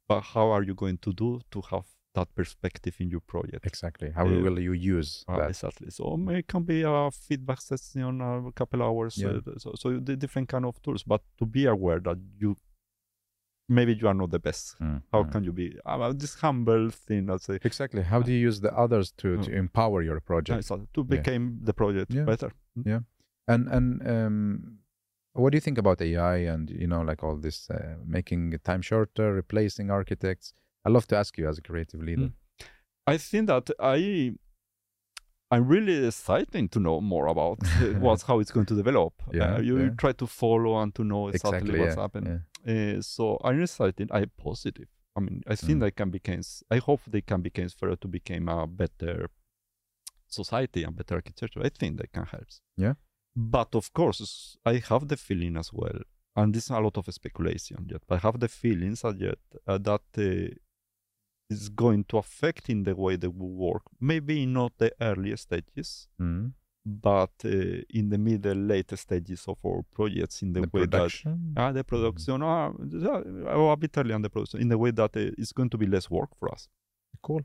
But how are you going to do to have that perspective in your project? Exactly. How will you use that? Exactly. So it can be a feedback session, a couple hours. Yeah. So the different kind of tools, but to be aware that maybe you are not the best. How can you be this humble thing? Let's say. Exactly. How do you use the others to empower your project? Exactly. To become the project better. Yeah. And what do you think about AI and like all this making time shorter, replacing architects? I love to ask you as a creative leader. I think that I'm really excited to know more about how it's going to develop. Yeah, you try to follow and to know exactly what's happening. Yeah. So I'm excited. I'm positive. I mean, I think I hope they can become further to become a better society and better architecture. I think they can help. Yeah. But of course, I have the feeling as well, and this is a lot of speculation yet, but I have the feelings that is going to affect in the way they will work. Maybe not the early stages, but in the middle, later stages of our projects, in the way production. That the production, a bit early on the production, in the way that it's going to be less work for us. Cool.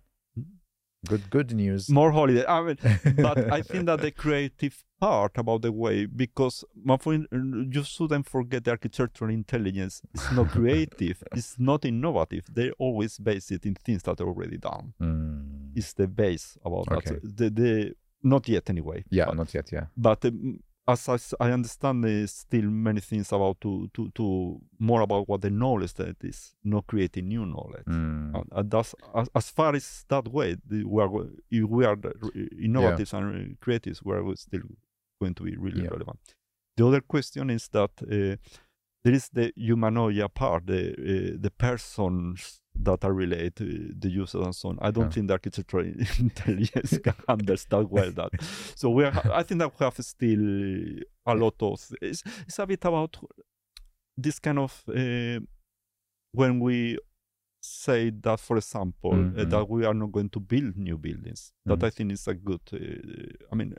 Good news. More holiday. I mean, but I think that the creative part about the way, because you shouldn't forget the architectural intelligence is not creative, it's not innovative. They always base it in things that are already done. It's the base about that. Not yet anyway. Yeah, but, not yet. Yeah. But as I understand, there's still many things about to more about what the knowledge that is, not creating new knowledge. And that's, as far as that way, we are innovative and creatives, we're still going to be really relevant. The other question is that there is the humanoia part, the persons that are related to the users and so on. I don't think the architectural intelligence can understand well that. So I think that we have still a lot of. It's a bit about this kind of when we say that, for example, that we are not going to build new buildings. That I think is a good. I mean,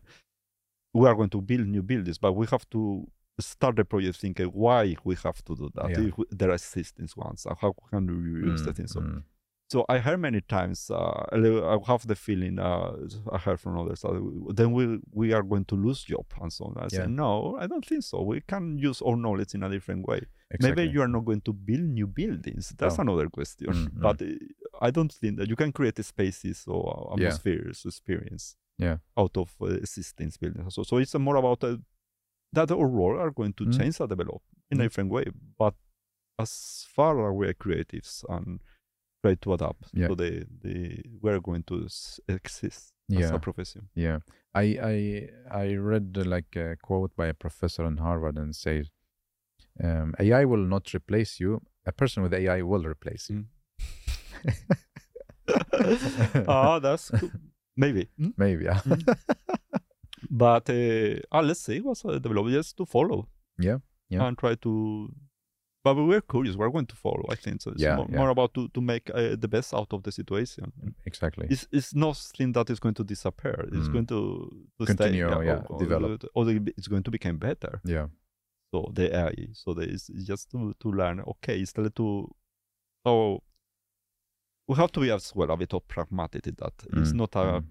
we are going to build new buildings, but we have to start the project thinking why we have to do that. If there are existing ones, how can we use the things? So I heard many times, I have the feeling I heard from others, then we are going to lose job and so on. I said, no, I don't think so. We can use our knowledge in a different way. Exactly. Maybe you are not going to build new buildings. That's another question. But I don't think that you can create spaces or atmospheres, experience out of existing buildings. So it's more about that our role are going to change or develop in a different way. But as far as we're creatives and try to adapt to the we're going to exist as a profession. Yeah, I read like a quote by a professor in Harvard and said, AI will not replace you. A person with AI will replace you. That's cool. Maybe, yeah. But let's see what's developed, just to follow. Yeah. And try to, but we're curious, we're going to follow, I think. So it's more about to make the best out of the situation. Exactly. It's nothing that is going to disappear. It's going to continue, stay. Develop. Or it's going to become better. Yeah. So the AI, it's just to learn, okay, it's a little, we have to be as well a bit of pragmatic in that. It's not a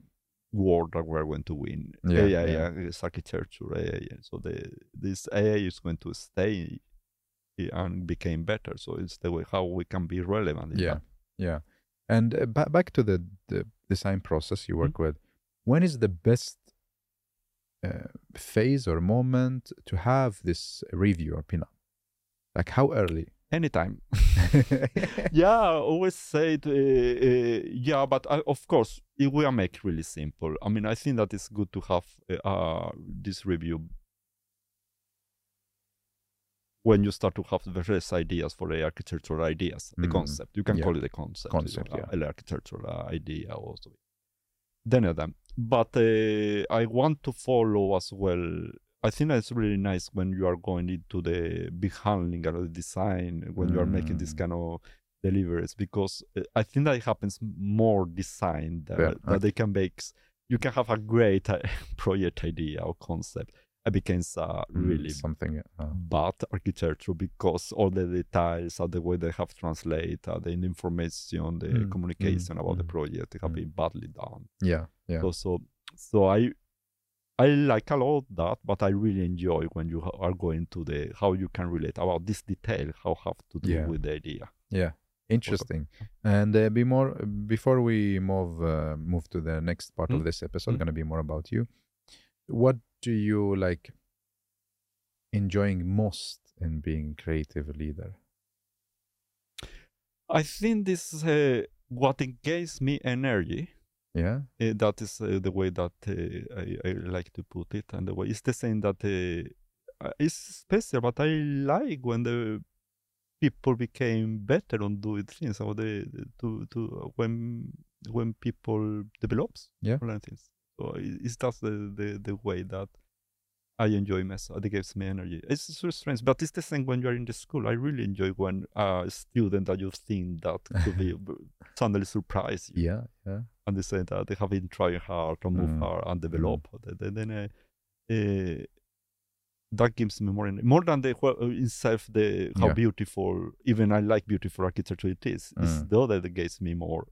world that we're going to win. AI is architecture, AI. So this AI is going to stay and became better. So it's the way how we can be relevant in that. Yeah. And back to the design process you work with, when is the best phase or moment to have this review or pinup? Like how early? Anytime. I always say it, but of course, if we are make really simple. I mean, I think that it's good to have this review when you start to have various ideas for the architectural ideas, the concept. You can call it a concept. An architectural idea also. But I want to follow as well. I think that's really nice when you are going into the big handling or the design, when you are making this kind of deliveries, because I think that it happens more design that they can make. You can have a great project idea or concept. It becomes really something bad architecture because all the details, the way they have translated, the information, the communication about the project have been badly done. Yeah. So I like a lot that, but I really enjoy when you are going to the how you can relate about this detail, how have to do with the idea. Yeah, interesting. Also. And be more before we move to the next part of this episode. Going to be more about you. What do you like enjoying most in being creative leader? I think this is what gives me energy. That is the way that I like to put it, and the way it's the same that it's special. But I like when the people became better on doing things, or when people develops learn things. So it's just the way that I enjoy myself. It gives me energy. It's so strange, but it's the same when you are in the school. I really enjoy when a student that you think that could be suddenly surprise you. Yeah. And they say that they have been trying hard to move hard and develop. Then that gives me more than the itself. How beautiful, even I like beautiful architecture it is. It's the other that gives me more.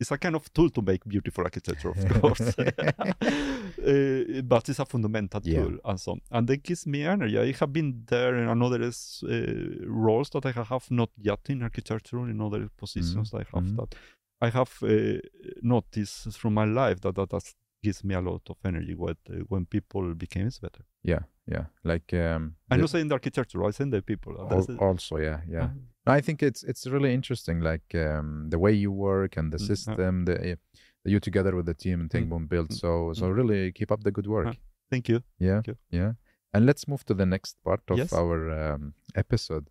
It's a kind of tool to make beautiful architecture, of course. But it's a fundamental tool and so on. And that gives me energy. I have been there in another roles that I have not yet in architecture, in other positions I have that. I have noticed through my life that that's gives me a lot of energy. When people becomes better. Yeah, yeah. Like I'm not saying the architecture, I'm saying the people. Also, yeah, yeah. I think it's really interesting, like the way you work and the system that you together with the team and Tengbom built. So really keep up the good work. Thank you. Yeah, thank you. Yeah. And let's move to the next part of our episode.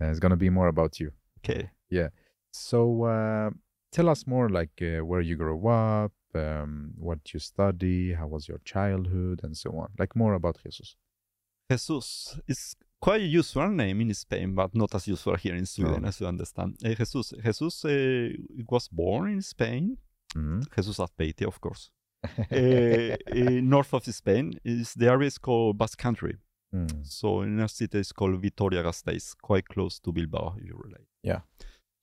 It's gonna be more about you. Okay. Yeah. So tell us more, like where you grew up, what you study, how was your childhood, and so on. Like more about Jesús. Jesús is quite a useful name in Spain, but not as useful here in Sweden, as you understand. Jesús was born in Spain. Jesús Azpeitia, of course. North of Spain is the area is called Basque Country. So in our city is called Vitoria-Gasteiz, quite close to Bilbao, if you relate. Yeah.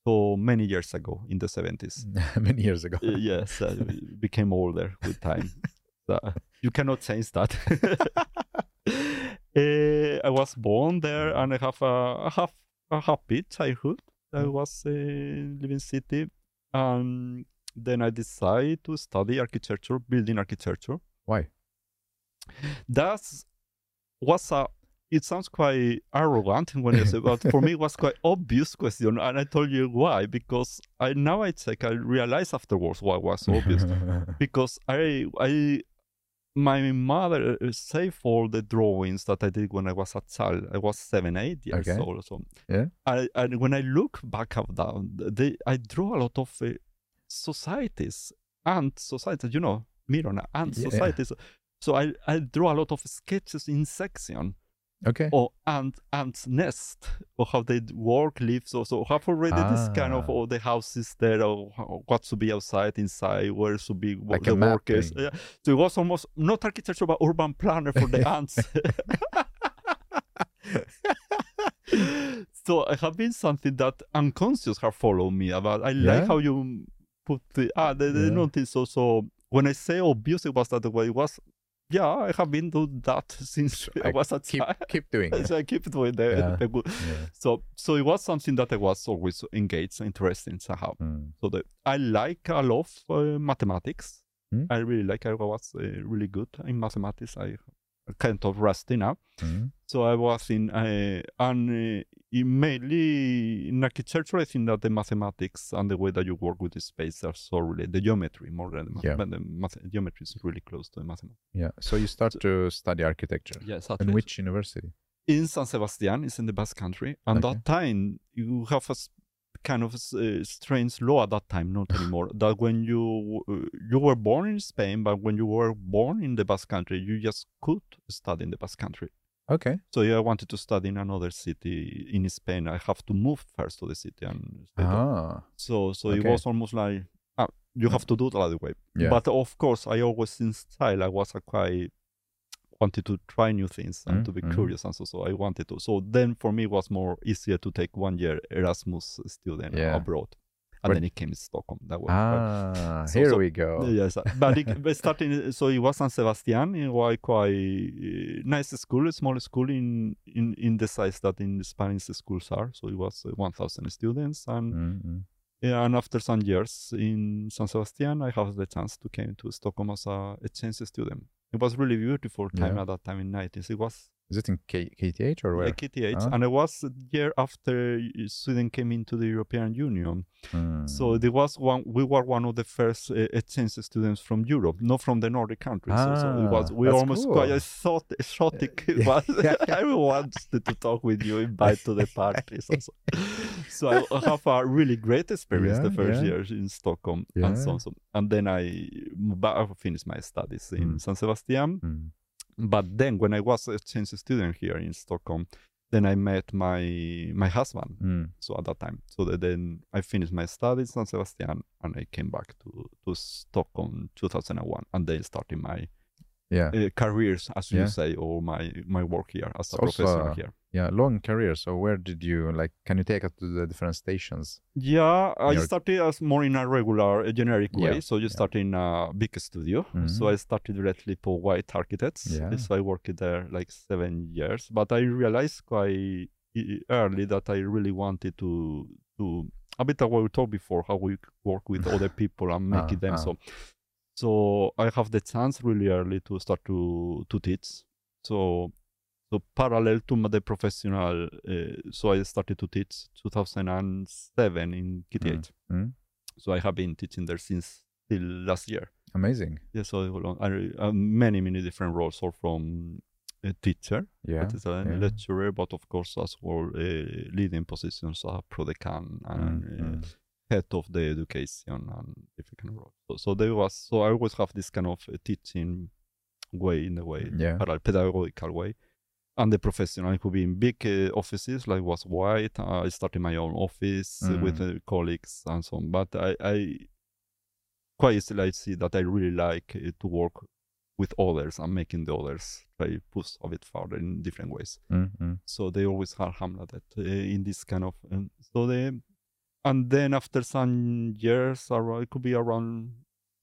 So many years ago, in the 70s. Many years ago. Yes, became older with time. So you cannot change that. I was born there, and I have a happy childhood. I was living in city, and then I decided to study architecture, building architecture. Why? That's was a. It sounds quite arrogant when you say, but for me it was quite obvious question, and I told you why, because I realized afterwards why it was obvious, because my mother saved all the drawings that I did when I was a child. I was 7, 8 years old or so. Yeah. And when I look back up down, I draw a lot of societies, you know, Mirona, and societies. So I draw a lot of sketches in section. Okay. Or ants nest, or how they work, live. So have already this kind of all the houses there, or what should be outside, inside, where should be like the workers. Yeah. So it was almost not architecture, but urban planner for the ants. So it have been something that unconscious have followed me. But I like how you put the notice. So when I say obvious, it was that the way it was. Yeah, I have been doing that since I was a child. Keep doing it. So I keep doing that. So it was something that I was always engaged, interested in somehow. So I like a lot of mathematics. I really like. I was really good in mathematics. I kind of rusty now. So I was in mainly in architecture. I think that the mathematics and the way that you work with the space are so related. The geometry more than the geometry is really close to the mathematics. Yeah. So you start to study architecture. Yes. In which university? In San Sebastian. It's in the Basque Country. And that time you have a kind of strange law at that time, not anymore. That when you were born in Spain, but when you were born in the Basque Country, you just could study in the Basque Country. Okay. So I wanted to study in another city in Spain. I have to move first to the city and stay there. So it was almost like you have to do it the other way. Yeah. But of course, I always since child I was quite wanted to try new things and to be curious, and so I wanted to. So then for me it was more easier to take 1 year Erasmus student abroad. And then it came to Stockholm. That was we go. Yes, but starting. So it was San Sebastian. It was quite nice school, a small school in the size that in the Spanish schools are. So it was 1,000 students, and and after some years in San Sebastian, I had the chance to come to Stockholm as a exchange student. It was really beautiful time at that time in '90s. It was. Is it in KTH or where? Yeah, KTH. And it was the year after Sweden came into the European Union. So there was we were one of the first exchange students from Europe, not from the Nordic countries. So it was, we were almost quite exotic. I wanted to talk with you, invite to the parties. So I have a really great experience the first year in Stockholm. Yeah. And then I finished my studies in San Sebastian. But then when I was an exchange student here in Stockholm, then I met my husband. So at that time. So then I finished my studies in San Sebastian and I came back to Stockholm in 2001 and then started my careers, as you say, or my work here as a professional here. Yeah, long career. So where did you, can you take us to the different stations? Yeah, I started as more in a regular, generic way. So you start in a big studio. So I started directly for White Architects. Yeah. So I worked there 7 years. But I realized quite early that I really wanted to a bit of what we talked before, how we work with other people and make them so. So I have the chance really early to start to teach. So parallel to my professional, so I started to teach 2007 in KTH. Mm-hmm. So I have been teaching there since till last year. Amazing. Yeah, so I many different roles, or from a teacher, lecturer, but of course as well leading positions as pro-decan and head of the education and different roles. So I always have this kind of teaching way in the way, pedagogical way. And the professional, it could be in big offices, like was White. I started my own office with colleagues and so on. But I quite easily I see that I really like to work with others and making the others try push a bit further in different ways. Mm-hmm. So they always are hammered at in this kind of. And then after some years, it could be around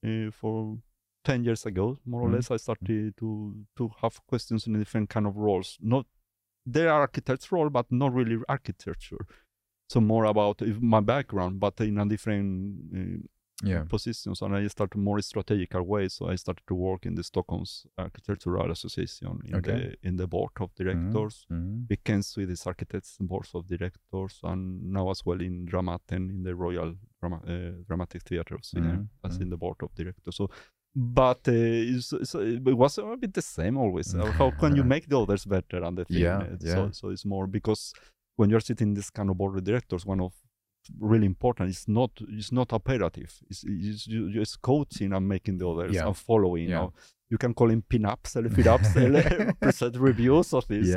10 years ago, more or less, I started to have questions in different kind of roles. Not their architect's role, but not really architecture. So more about my background, but in a different positions. And I started more strategical way. So I started to work in the Stockholms Architectural Association in the board of directors. Mm-hmm. Became Swedish Architects boards of directors, and now as well in Dramaten, in the Royal Dramatic Theatre of Sweden, as in the board of directors. So. But it was a bit the same always. How can you make the others better and the thing? Yeah. So it's more because when you're sitting in this kind of board of directors, one of really important, it's not operative. It's just coaching and making the others and following. Yeah. You can call him pin-ups, self-feed-ups, present reviews of this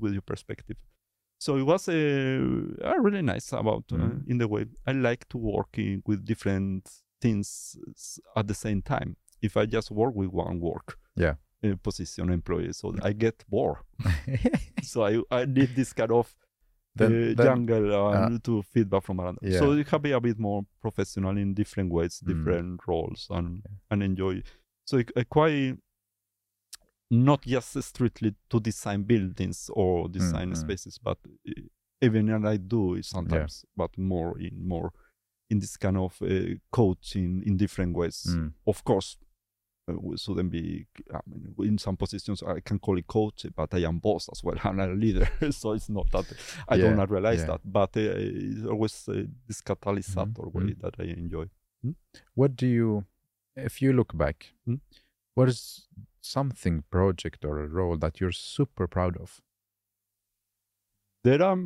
with your perspective. So it was really nice about in the way I like to work with different things at the same time. If I just work with one work position employee, so I get bored. So I need this kind of jungle to feedback from another. Yeah. So it can be a bit more professional in different ways, different roles, and enjoy. So quite not just strictly to design buildings or design spaces, but even when I do it sometimes, but more in this kind of coaching in different ways. Of course, we shouldn't be, in some positions I can call it coach, but I am boss as well, and I'm a leader. So it's not that, I do not realize that, but it's always this catalyst way that I enjoy. What do you, if you look back, what is something, project or a role that you're super proud of? There are,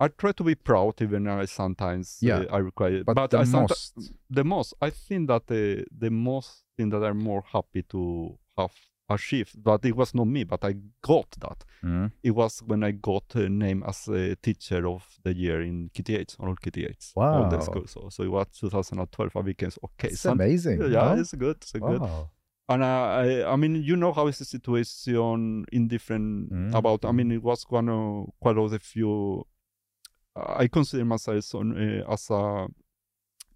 I try to be proud, even I sometimes I require. But the most, I think that the most thing that I'm more happy to have achieved, but it was not me, but I got that. It was when I got named as a teacher of the year in KTH, all KTH. Wow. All the school. So it was 2012. I became okay. It's amazing. Yeah, huh? It's good. It's good. And I mean, you know how is the situation in different about. I mean, it was quite of the few. I consider myself as a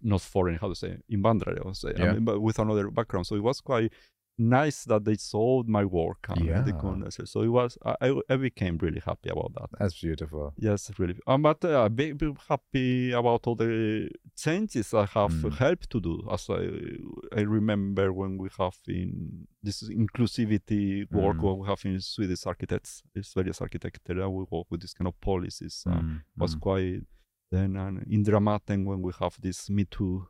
not foreign, how to say, invandrare, I would say, I mean, but with another background. So it was quite nice that they saw my work. So it was, I became really happy about that. That's beautiful. Yes, really. But I'm happy about all the changes I have helped to do. As I remember when we have in this inclusivity work what we have in Swedish architects, Sveriges arkitekter, we work with this kind of policies. Was quite then in Dramaten when we have this Me Too.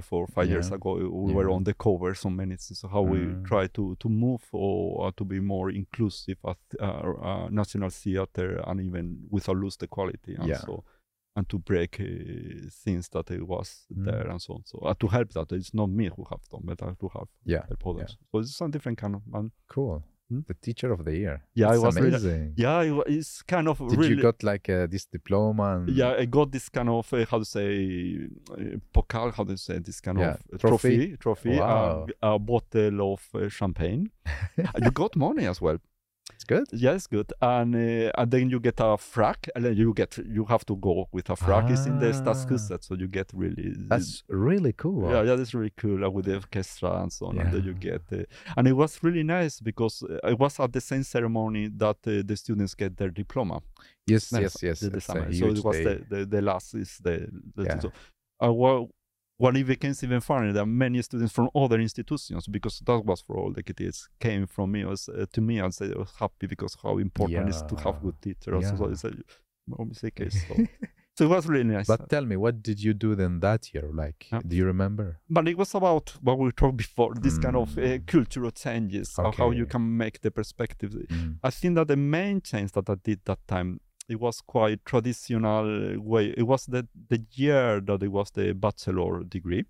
4 or 5 years ago, we were on the cover so many. So how we try to move or to be more inclusive at national theater, and even without lose the quality, and so and to break things that it was there and so on. So to help that, it's not me who have done, but I to help help others. So it's some different kind of man. Cool. The teacher of the year. Yeah, it's amazing. It's kind of. Did really, you got like this diploma? And I got this kind of pokal. How do you say this kind of trophy? Trophy. Wow. A bottle of champagne. You got money as well. It's good. Yeah, it's good. And then you get a frack, and then you have to go with a frack. It's in the Stadshuset, so you get really. That's really cool. Yeah, that's really cool with the orchestra and so on. Yeah. And then you get, and it was really nice because it was at the same ceremony that the students get their diploma. Yes. It's a huge day. So it was the last is the. So I What it becomes even funny, there are many students from other institutions, because that was for all the KTH came from me. Was to me, I was happy because how important it is to have good teachers. Yeah. So it's a case. So it was really nice. But tell me, what did you do then that year? Like, do you remember? But it was about what we talked before, this kind of cultural changes, how you can make the perspective. I think that the main change that I did that time, it was quite traditional way. It was the year that it was the bachelor degree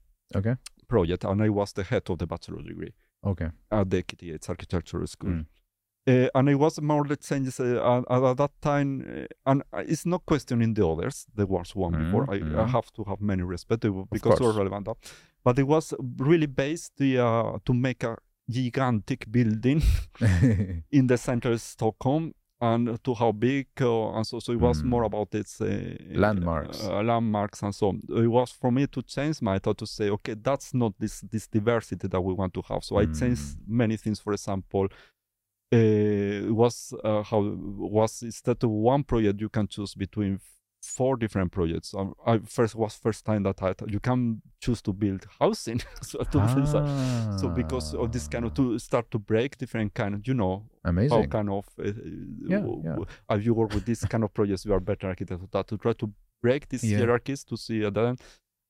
project, and I was the head of the bachelor degree at the KTH Architectural School. And it was more the changes at that time, and it's not questioning the others, the worst one before. I have to have many respect because we're relevant. But it was really based to make a gigantic building in the center of Stockholm, and to how big, and so it was more about its landmarks, and so on. It was for me to change my thought to say, okay, that's not this diversity that we want to have. So I changed many things. For example, instead of one project, you can choose between four different projects. First time that you can choose to build housing. So because of this kind of, to start to break different kind of, amazing. How kind of, if you work with this kind of projects, you are better architect that, to try to break these hierarchies to see that.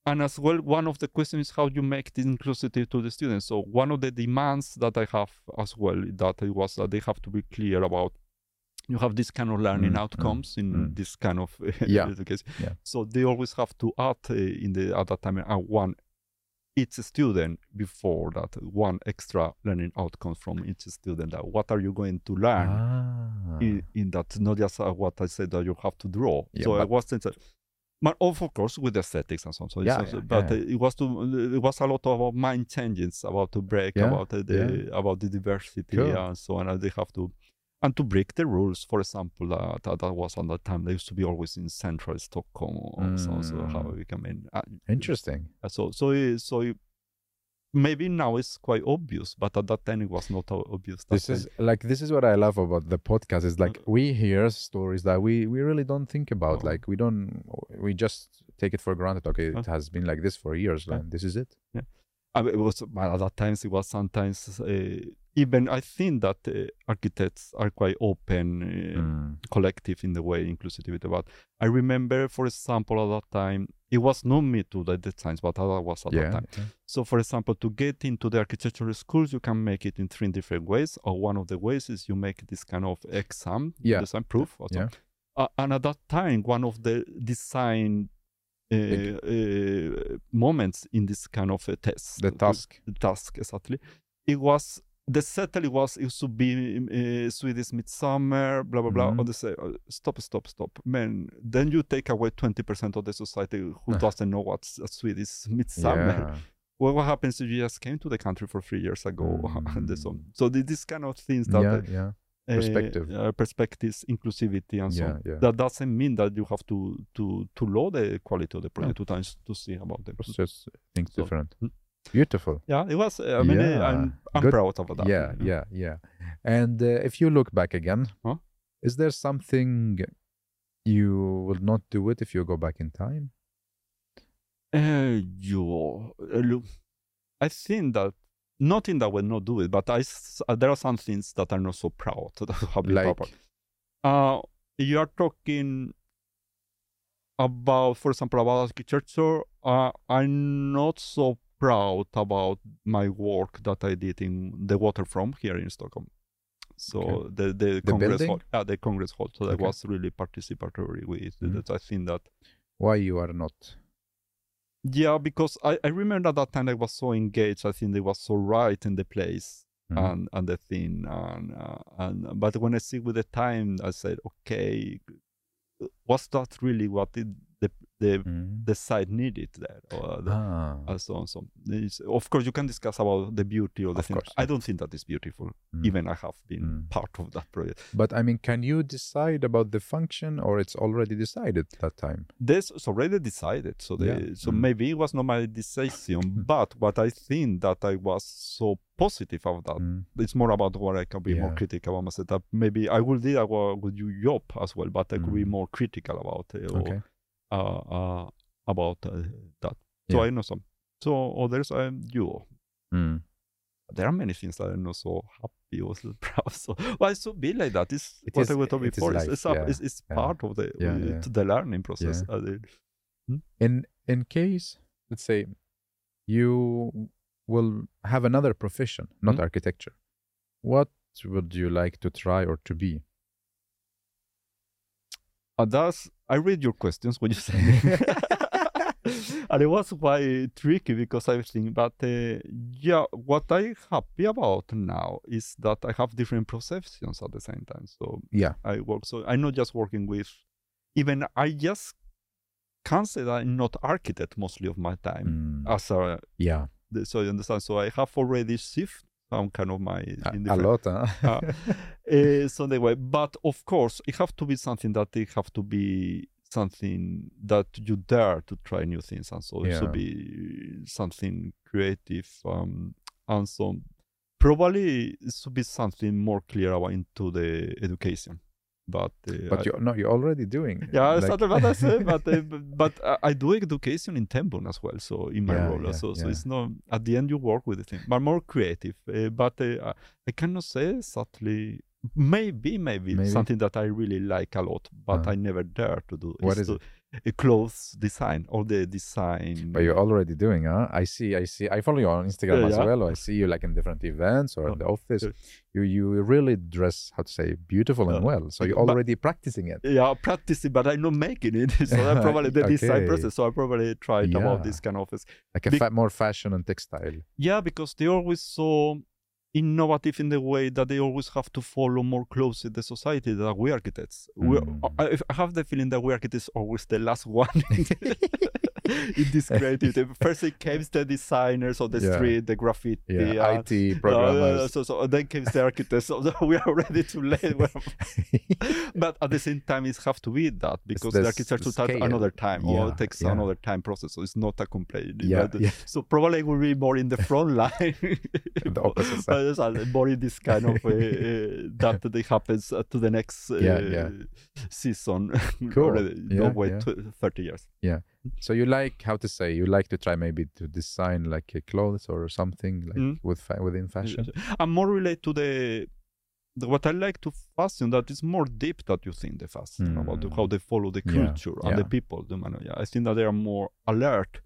And as well, one of the questions is how you make this inclusive to the students. So one of the demands that I have as well, that they have to be clear about, you have this kind of learning outcomes in this kind of education. Yeah. So they always have to add at that time, one each student before that, one extra learning outcome from each student. What are you going to learn in that? Not just what I said that you have to draw. Yeah, so I wasn't... But of course, with aesthetics and so on. So it was a lot about mind changes, about to break, about the diversity and so on. And they have to, and to break the rules. For example, that was at that time. They used to be always in central Stockholm. So how you can interesting. So maybe now it's quite obvious, but at that time it was not obvious. This is what I love about the podcast. Is like we hear stories that we really don't think about. Like we just take it for granted. Okay, it has been like this for years, and this is it. Yeah, at that time it was sometimes even I think that architects are quite open, collective in the way inclusivity. But I remember, for example, at that time. It was not me to the science, but I was at that time. Yeah. So, for example, to get into the architectural schools, you can make it in three different ways. Or one of the ways is you make this kind of exam, design proof. Yeah. And at that time, one of the design moments in this kind of test, the task exactly, it was. The settle was it should be Swedish midsummer, blah blah blah. And they say, stop, man. Then you take away 20% of the society who doesn't know what's Swedish midsummer. Yeah. Well, what happens if you just came to the country for 3 years ago? And so these kind of things that perspectives, inclusivity, and so on. Yeah. That doesn't mean that you have to lower the quality of the project to see about them. It's just things different. Beautiful. Yeah, it was. I mean, I'm proud of that. Yeah. And if you look back again, is there something you will not do it if you go back in time? Look, I think that nothing that will not do it, but there are some things that I'm not so proud of. Like, you are talking about, for example, about architecture. I'm not so proud about my work that I did in the waterfront here in Stockholm. So the Congress Hall, the Congress Hall. So that was really participatory with that. I think that why you are not. Yeah, because I remember at that time I was so engaged. I think it was so right in the place and the thing. And but when I see with the time, I said, okay, was that really what did the side needed there, and so on. So, of course, you can discuss about the beauty of the thing. I don't think that is beautiful. Even I have been part of that project. But I mean, can you decide about the function, or it's already decided that time? This is already decided. So, maybe it was not my decision. But I think that I was so positive about that. It's more about where I can be more critical about my setup. Maybe I will do that with you, Job, as well. But I could be more critical about it. About that. So I know some. So others are duo. Mm. There are many things that I'm not so happy or so proud. So why it's so be like that? It's what I was talking before. It's part of the learning process. Yeah. In case, let's say, you will have another profession, not architecture. What would you like to try or to be? That's, I read your questions when you say and it was quite tricky because I was thinking, but what I'm happy about now is that I have different professions at the same time. So I work, so I'm not just working with, even I just can say that I'm not architect mostly of my time. So you understand, so I have already shifted some kind of my... A lot, huh? So anyway, but of course, it have to be something that it have to be something that you dare to try new things, and so it should be something creative, and so probably it should be something more clear about into the education. But you're already doing. Yeah, like... I do education in Tengbom as well. So in my role, so it's not at the end you work with the thing, but more creative. But I cannot say exactly. Maybe something that I really like a lot, but I never dare to do. What is it? Clothes design, all the design. But you're already doing, huh? I see. I follow you on Instagram as well. I see you like in different events or in the office. You really dress, how to say, beautiful and well. So you're already practicing it. Yeah, practicing, but I'm not making it. So I probably the design process. So I probably tried about this kind of office, like more fashion and textile. Yeah, because they always so innovative in the way that they always have to follow more closely the society that we architects. I have the feeling that we architects are always the last one in this creativity. First it came the designers of the street, the graffiti, IT programmers. So then came the architects. So we are already too late. But at the same time, it have to be that because the architects will start another time or takes another time process. So it's not a complaint. So probably we'll be more in the front line. The opposite side. More in this kind of that happens to the next season. Cool. Already, don't wait 30 years. Yeah. So you like, how to say, you like to try maybe to design like clothes or something like within fashion? I'm more related to the what I like to fashion that is more deep that you think the fashion about how they follow the culture and the people. I think that they are more alert.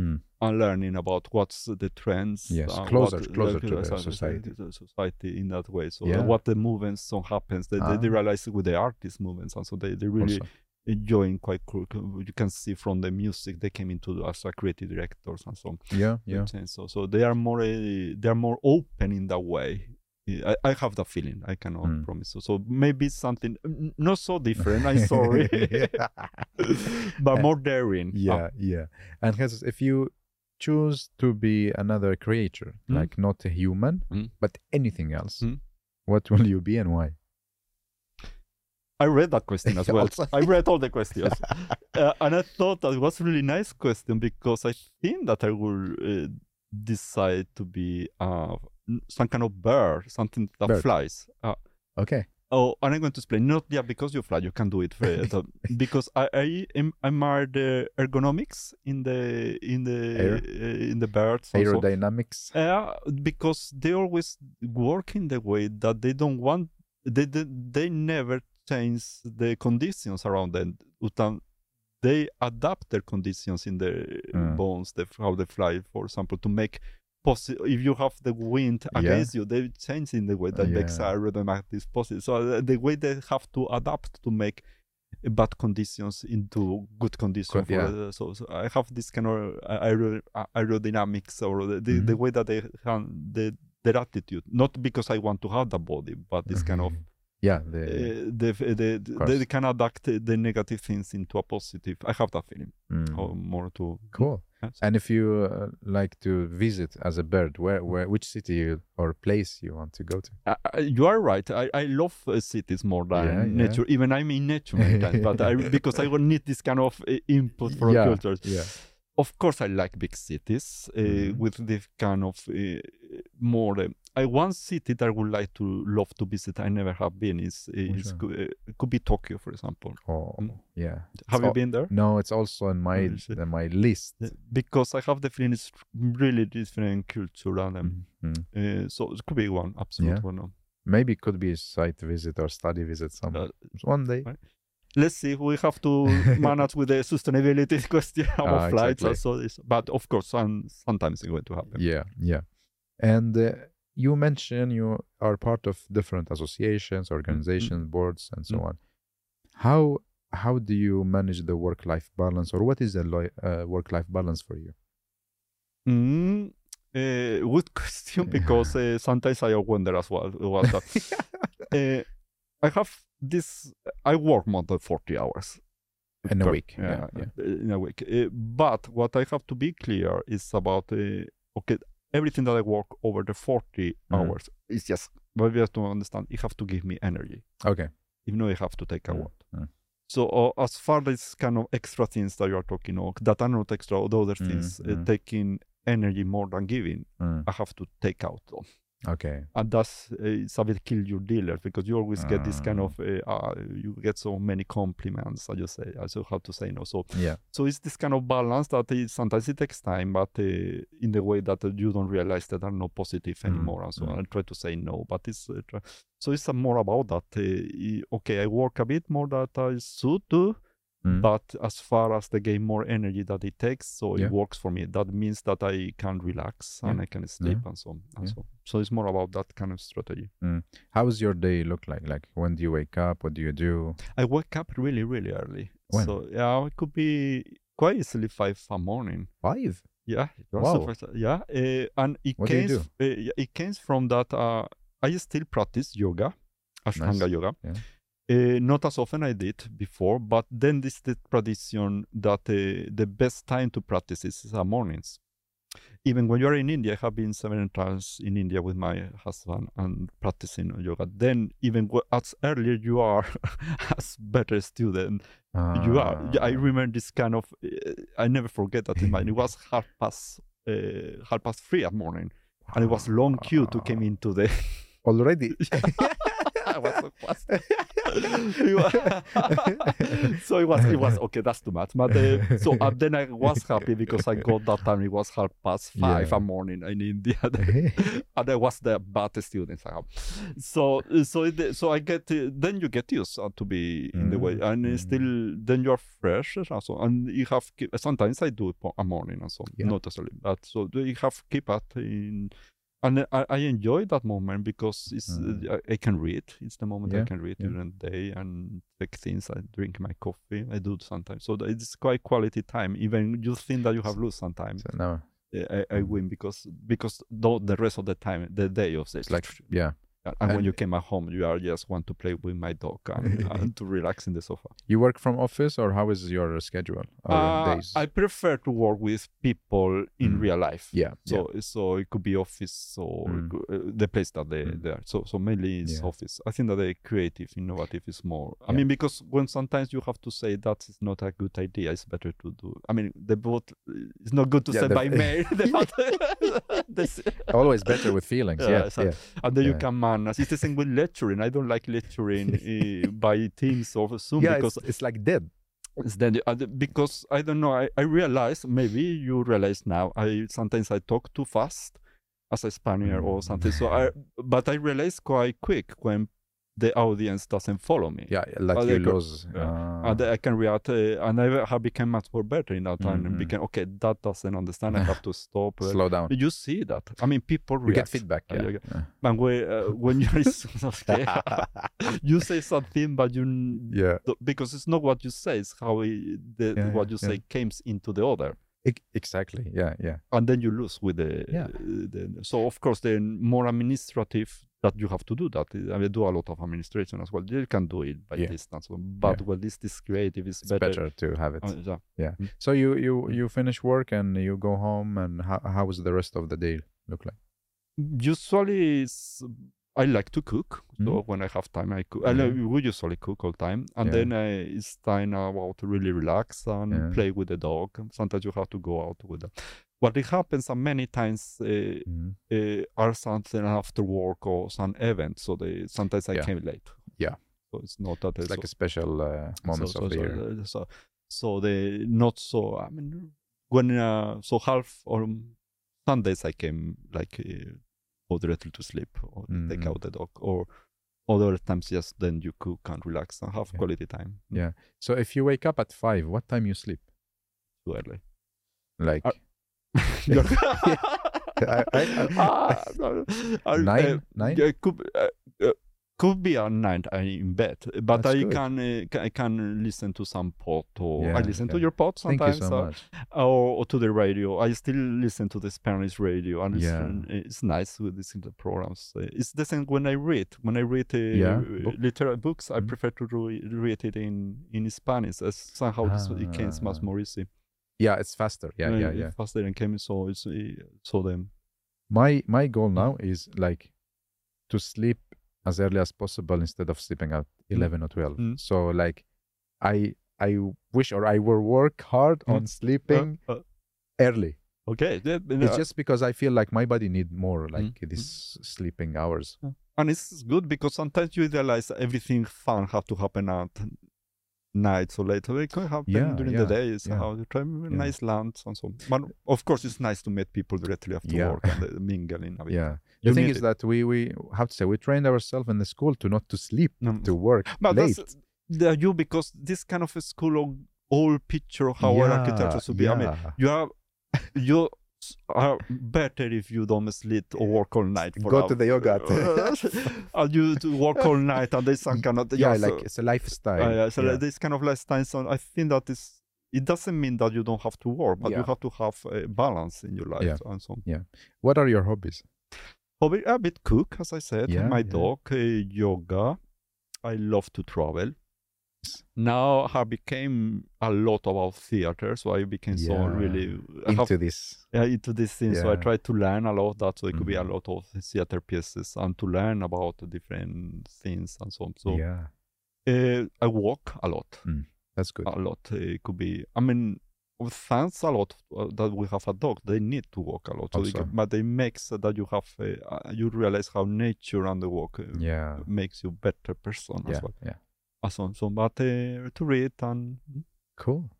And learning about what's the trends, closer to the society in that way. So what the movements so happens, they realize with the artist movements, and so they really enjoying quite cool. You can see from the music they came into as a creative directors and so on. So they are more open in that way. I have that feeling. I cannot promise. So maybe something not so different. I'm sorry, but more daring. And Jesus, if you choose to be another creature, like not a human, but anything else, what will you be and why? I read that question as well. I read all the questions, and I thought that was a really nice question because I think that I will decide to be some kind of bird, something that flies. Okay. Oh, and I'm going to explain. Not because you fly, you can do it. Because I admire the ergonomics in the birds. Aerodynamics. Yeah, because they always work in the way that they don't want. They never change the conditions around them. They adapt their conditions in their bones, how they fly, for example, to make. If you have the wind against you, they change in the way that makes aerodynamics possible. So the way they have to adapt to make bad conditions into good conditions. So I have this kind of aerodynamics or the way that they have their attitude. Not because I want to have the body, but this kind of they can adapt the negative things into a positive. I have that feeling. More to cool. And if you like to visit as a bird, which city or place you want to go to? You are right. I love cities more than nature. Even I'm in nature, but because I will need this kind of input from cultures. Of course, I like big cities with this kind of more. One city that I would like to love to visit, I never have been, could be Tokyo, for example. Oh, yeah. Have you been there? No, it's also in my list. Because I have the feeling it's really different culture, and so it could be one, absolutely one. Maybe it could be a site visit or study visit one day. Right? Let's see, we have to manage with the sustainability question about flights and so this. But of course, sometimes it's going to happen. Yeah, yeah. And you mentioned you are part of different associations, organizations, boards, and so on. How do you manage the work-life balance, or what is the work-life balance for you? Good question, because sometimes I wonder as well about that. I have this, I work more than 40 hours. In a week. In a week. But what I have to be clear is about, everything that I work over the 40 hours is just, but we have to understand, it has to give me energy. Okay. Even though I have to take a walk. So as far as kind of extra things that you are talking about, that are not extra, or the other things, taking energy more than giving, I have to take out them. Okay. And that's it's a bit kill your dealer, because you always get this kind of you get so many compliments. I just have to say no. So so it's this kind of balance that sometimes it takes time, but in the way that you don't realize that are not positive anymore. And so I try to say no, but it's so it's more about that. I work a bit more that I should do. But as far as the gain more energy that it takes, so it works for me. That means that I can relax and I can sleep and so on. So it's more about that kind of strategy. How does your day look like? Like, when do you wake up? What do you do? I wake up really, really early. When? So it could be quite easily 5 a.m. 5? Yeah. Wow. And it came from that. I still practice yoga, Ashtanga yoga. Yeah. Not as often I did before, but then this is the tradition that the best time to practice is mornings. Even when you are in India, I have been 7 times in India with my husband and practicing yoga. Then even as earlier you are, as better student you are. I remember this kind of, I never forget that in mind. It was 3:30 at morning, and it was long queue to come into the... Already? I was so fast. So it was okay, that's too much. But so then I was happy because I got that time. It was 5:30 a.m. morning in India, and I was the bad student. So I get then you get used to be in the way, and still then you're fresh and so. And you have sometimes I do a morning and so not necessarily, but so you have keep at in. And I enjoy that moment because it's, I can read. It's the moment I can read during the day and take things. I drink my coffee. I do sometimes. So it's quite quality time. Even you think that you have lost sometimes. So no. I win because the rest of the time, the day of this. Like, and when you came at home, you are just want to play with my dog and to relax in the sofa. You work from office, or how is your schedule? Or days? I prefer to work with people in real life. Yeah. So so it could be office or the place that they are. So mainly it's office. I think that the creative, innovative is more. I mean, because when sometimes you have to say that is not a good idea, it's better to do. I mean, they both. It's not good to send by mail. Always better with feelings. And then you can manage. It's the same with lecturing. I don't like lecturing by Teams or Zoom because it's like dead. It's dead because I don't know. I realize, maybe you realize now. Sometimes I talk too fast as a Spaniard or something. So but I realize quite quick when the audience doesn't follow me. Yeah, like you lose. And I can react, and I have become much more better in that time. And became that doesn't understand. I have to stop. Slow down. You see that? I mean, people react. You get feedback. And when you you say something, but you because it's not what you say; it's how what you say comes into the other. Exactly. Yeah, yeah. And then you lose with the. Yeah. So of course, the more administrative. That you have to do that. I mean, do a lot of administration as well. You can do it by distance, but when this creative is better to have it. So you finish work and you go home, and how is the rest of the day look like? Usually, I like to cook, so when I have time I cook. We usually cook all the time, and then it's time now to really relax and play with the dog. Sometimes you have to go out with them. What it happens, and many times are something after work or some event, so sometimes I came late. Yeah, so it's not that it's like a special moments of the year. So the not so. I mean, when so half or Sundays I came like. Or directly to sleep, or take out the dog, or other times just then you cook and relax and have quality time. Yeah. So if you wake up at 5, what time you sleep? Too early. Like 9. Yeah, could be at 9 in bed, but that's I can listen to some pod, or I listen to your pod sometimes, or to the radio. I still listen to the Spanish radio, and it's nice with these programs. It's the same when I read. When I read literary books, I prefer to read it in Spanish. As somehow it came much more easy. Yeah, it's faster. It's faster and came so then. My goal now is like to sleep as early as possible instead of sleeping at 11 or 12. So like I wish, or I will work hard on sleeping early. Okay. It's just because I feel like my body need more like these sleeping hours. And it's good because sometimes you realize everything fun have to happen at night, so later it could happen during the day. So how you try nice lunch and so on. But of course it's nice to meet people directly after work and mingling a bit. The thing is that we have to say we trained ourselves in the school to not to sleep, to work but late. That's because this kind of a school of all picture of how architecture should be. I mean, you are better if you don't sleep or work all night. Go to the yoga. And you work all night, and there's some kind of like it's a lifestyle. This kind of lifestyle. So I think that is. It doesn't mean that you don't have to work, but you have to have a balance in your life and so on. Yeah. What are your hobbies? Hobby, a bit cook, as I said, my dog, yoga. I love to travel. Now I became a lot about theater, so I became so really... into this thing, so I tried to learn a lot of that, so it could be a lot of theater pieces and to learn about different things and so on. So I walk a lot. That's good. A lot. It could be... I mean... Thanks a lot that we have a dog. They need to walk a lot, so but it makes that you have you realize how nature and the walk makes you better person as well. Yeah, awesome. So, but to read and cool.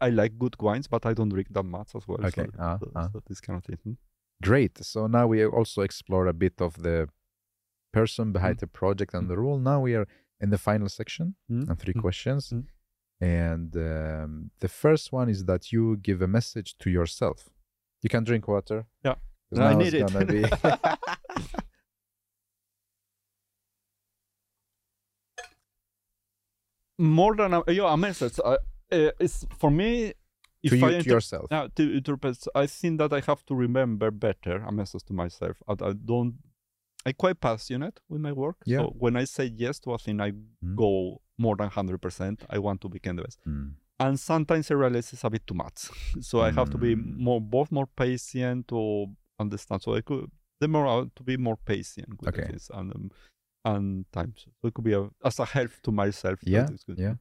I like good wines, but I don't drink that much as well. Okay, so this kind of thing. Great. So now we also explore a bit of the person behind the project and the role. Now we are in the final section and 3 questions. And the first one is that you give a message to yourself. You can drink water. Yeah, I need it. More than a message. It's for me. To yourself. I think that I have to remember better a message to myself. I'm quite passionate with my work. Yeah. So when I say yes to a thing, I go more than 100%. I want to become the best. And sometimes I realize it's a bit too much. So I have to be more patient to understand. So I could, to be more patient with this and time. So it could be as a help to myself. Yeah, good. Yeah.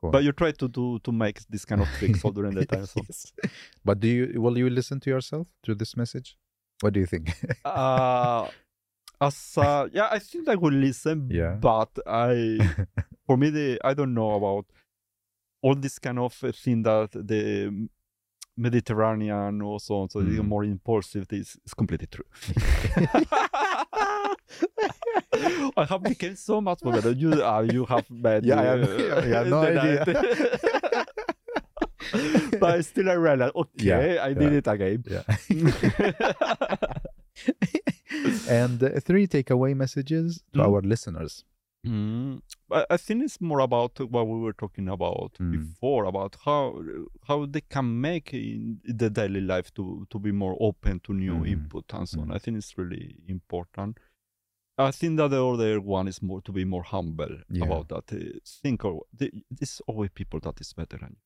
Cool. But you try to make this kind of tricks all during the time. So. Yes. But will you listen to yourself through this message? What do you think? I think I would listen, but I don't know about all this kind of thing that the Mediterranean or so on, so the more impulsive is completely true. I have become so much better. You have met. I have no idea. But still I realized, I did it again. And 3 takeaway messages to our listeners. I think it's more about what we were talking about before, about how they can make in the daily life to be more open to new input and so on. I think it's really important. I think that the other one is more to be more humble about that. It's always people that is better than you.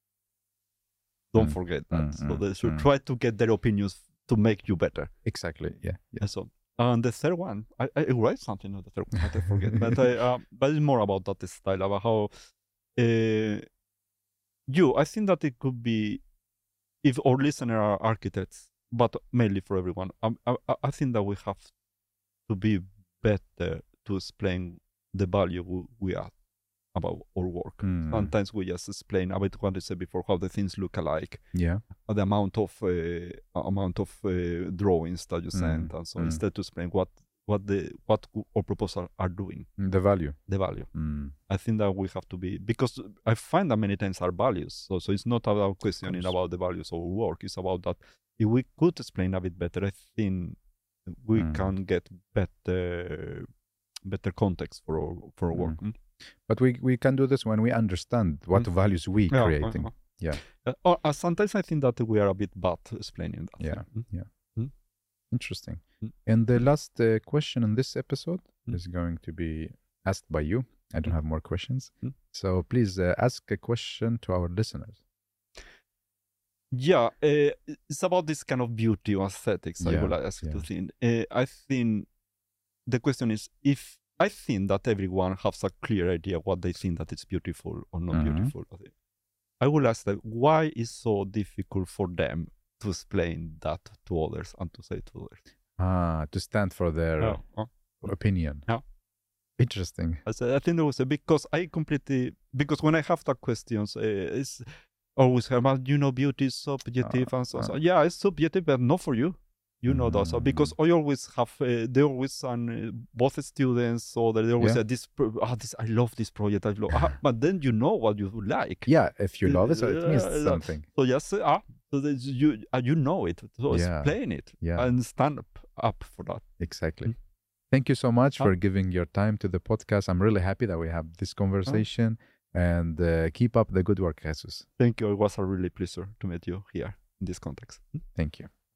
Don't forget that. So they should try to get their opinions to make you better. Exactly. Yeah. So And the third one, I write something on the third one, I forget. But it's more about that style, about how I think that it could be, if our listeners are architects, but mainly for everyone, I think that we have to be better to explain the value we add about our work. Mm. Sometimes we just explain about what I said before, how the things look alike, the amount of drawings that you send, and so instead to explain what our proposals are doing, the value. I think that we have to be, because I find that many times our values. So it's not about questioning about the values of work. It's about that if we could explain a bit better, I think we can get better context for work. But we can do this when we understand what values we creating. Or sometimes I think that we are a bit bad explaining that. Interesting. And the last question in this episode is going to be asked by you. I don't have more questions. So please ask a question to our listeners. Yeah, it's about this kind of beauty or aesthetics. I would ask you to think. I think the question is, if I think that everyone has a clear idea what they think that is beautiful or not beautiful. I will ask them, why is so difficult for them to explain that to others and to say to others? To stand for their opinion. Interesting. I think it was because when I have that questions, it's always about, beauty is subjective and so on. Yeah, it's subjective, but not for you. You know that, so because I always have, they always, both students, so they always say, I love this project, but then you know what you like. Yeah, if you love it, so it means something. So yes, you know it, so explain it and stand up for that. Exactly. Thank you so much for giving your time to the podcast. I'm really happy that we have this conversation and keep up the good work, Jesús. Thank you. It was a really pleasure to meet you here in this context. Thank you.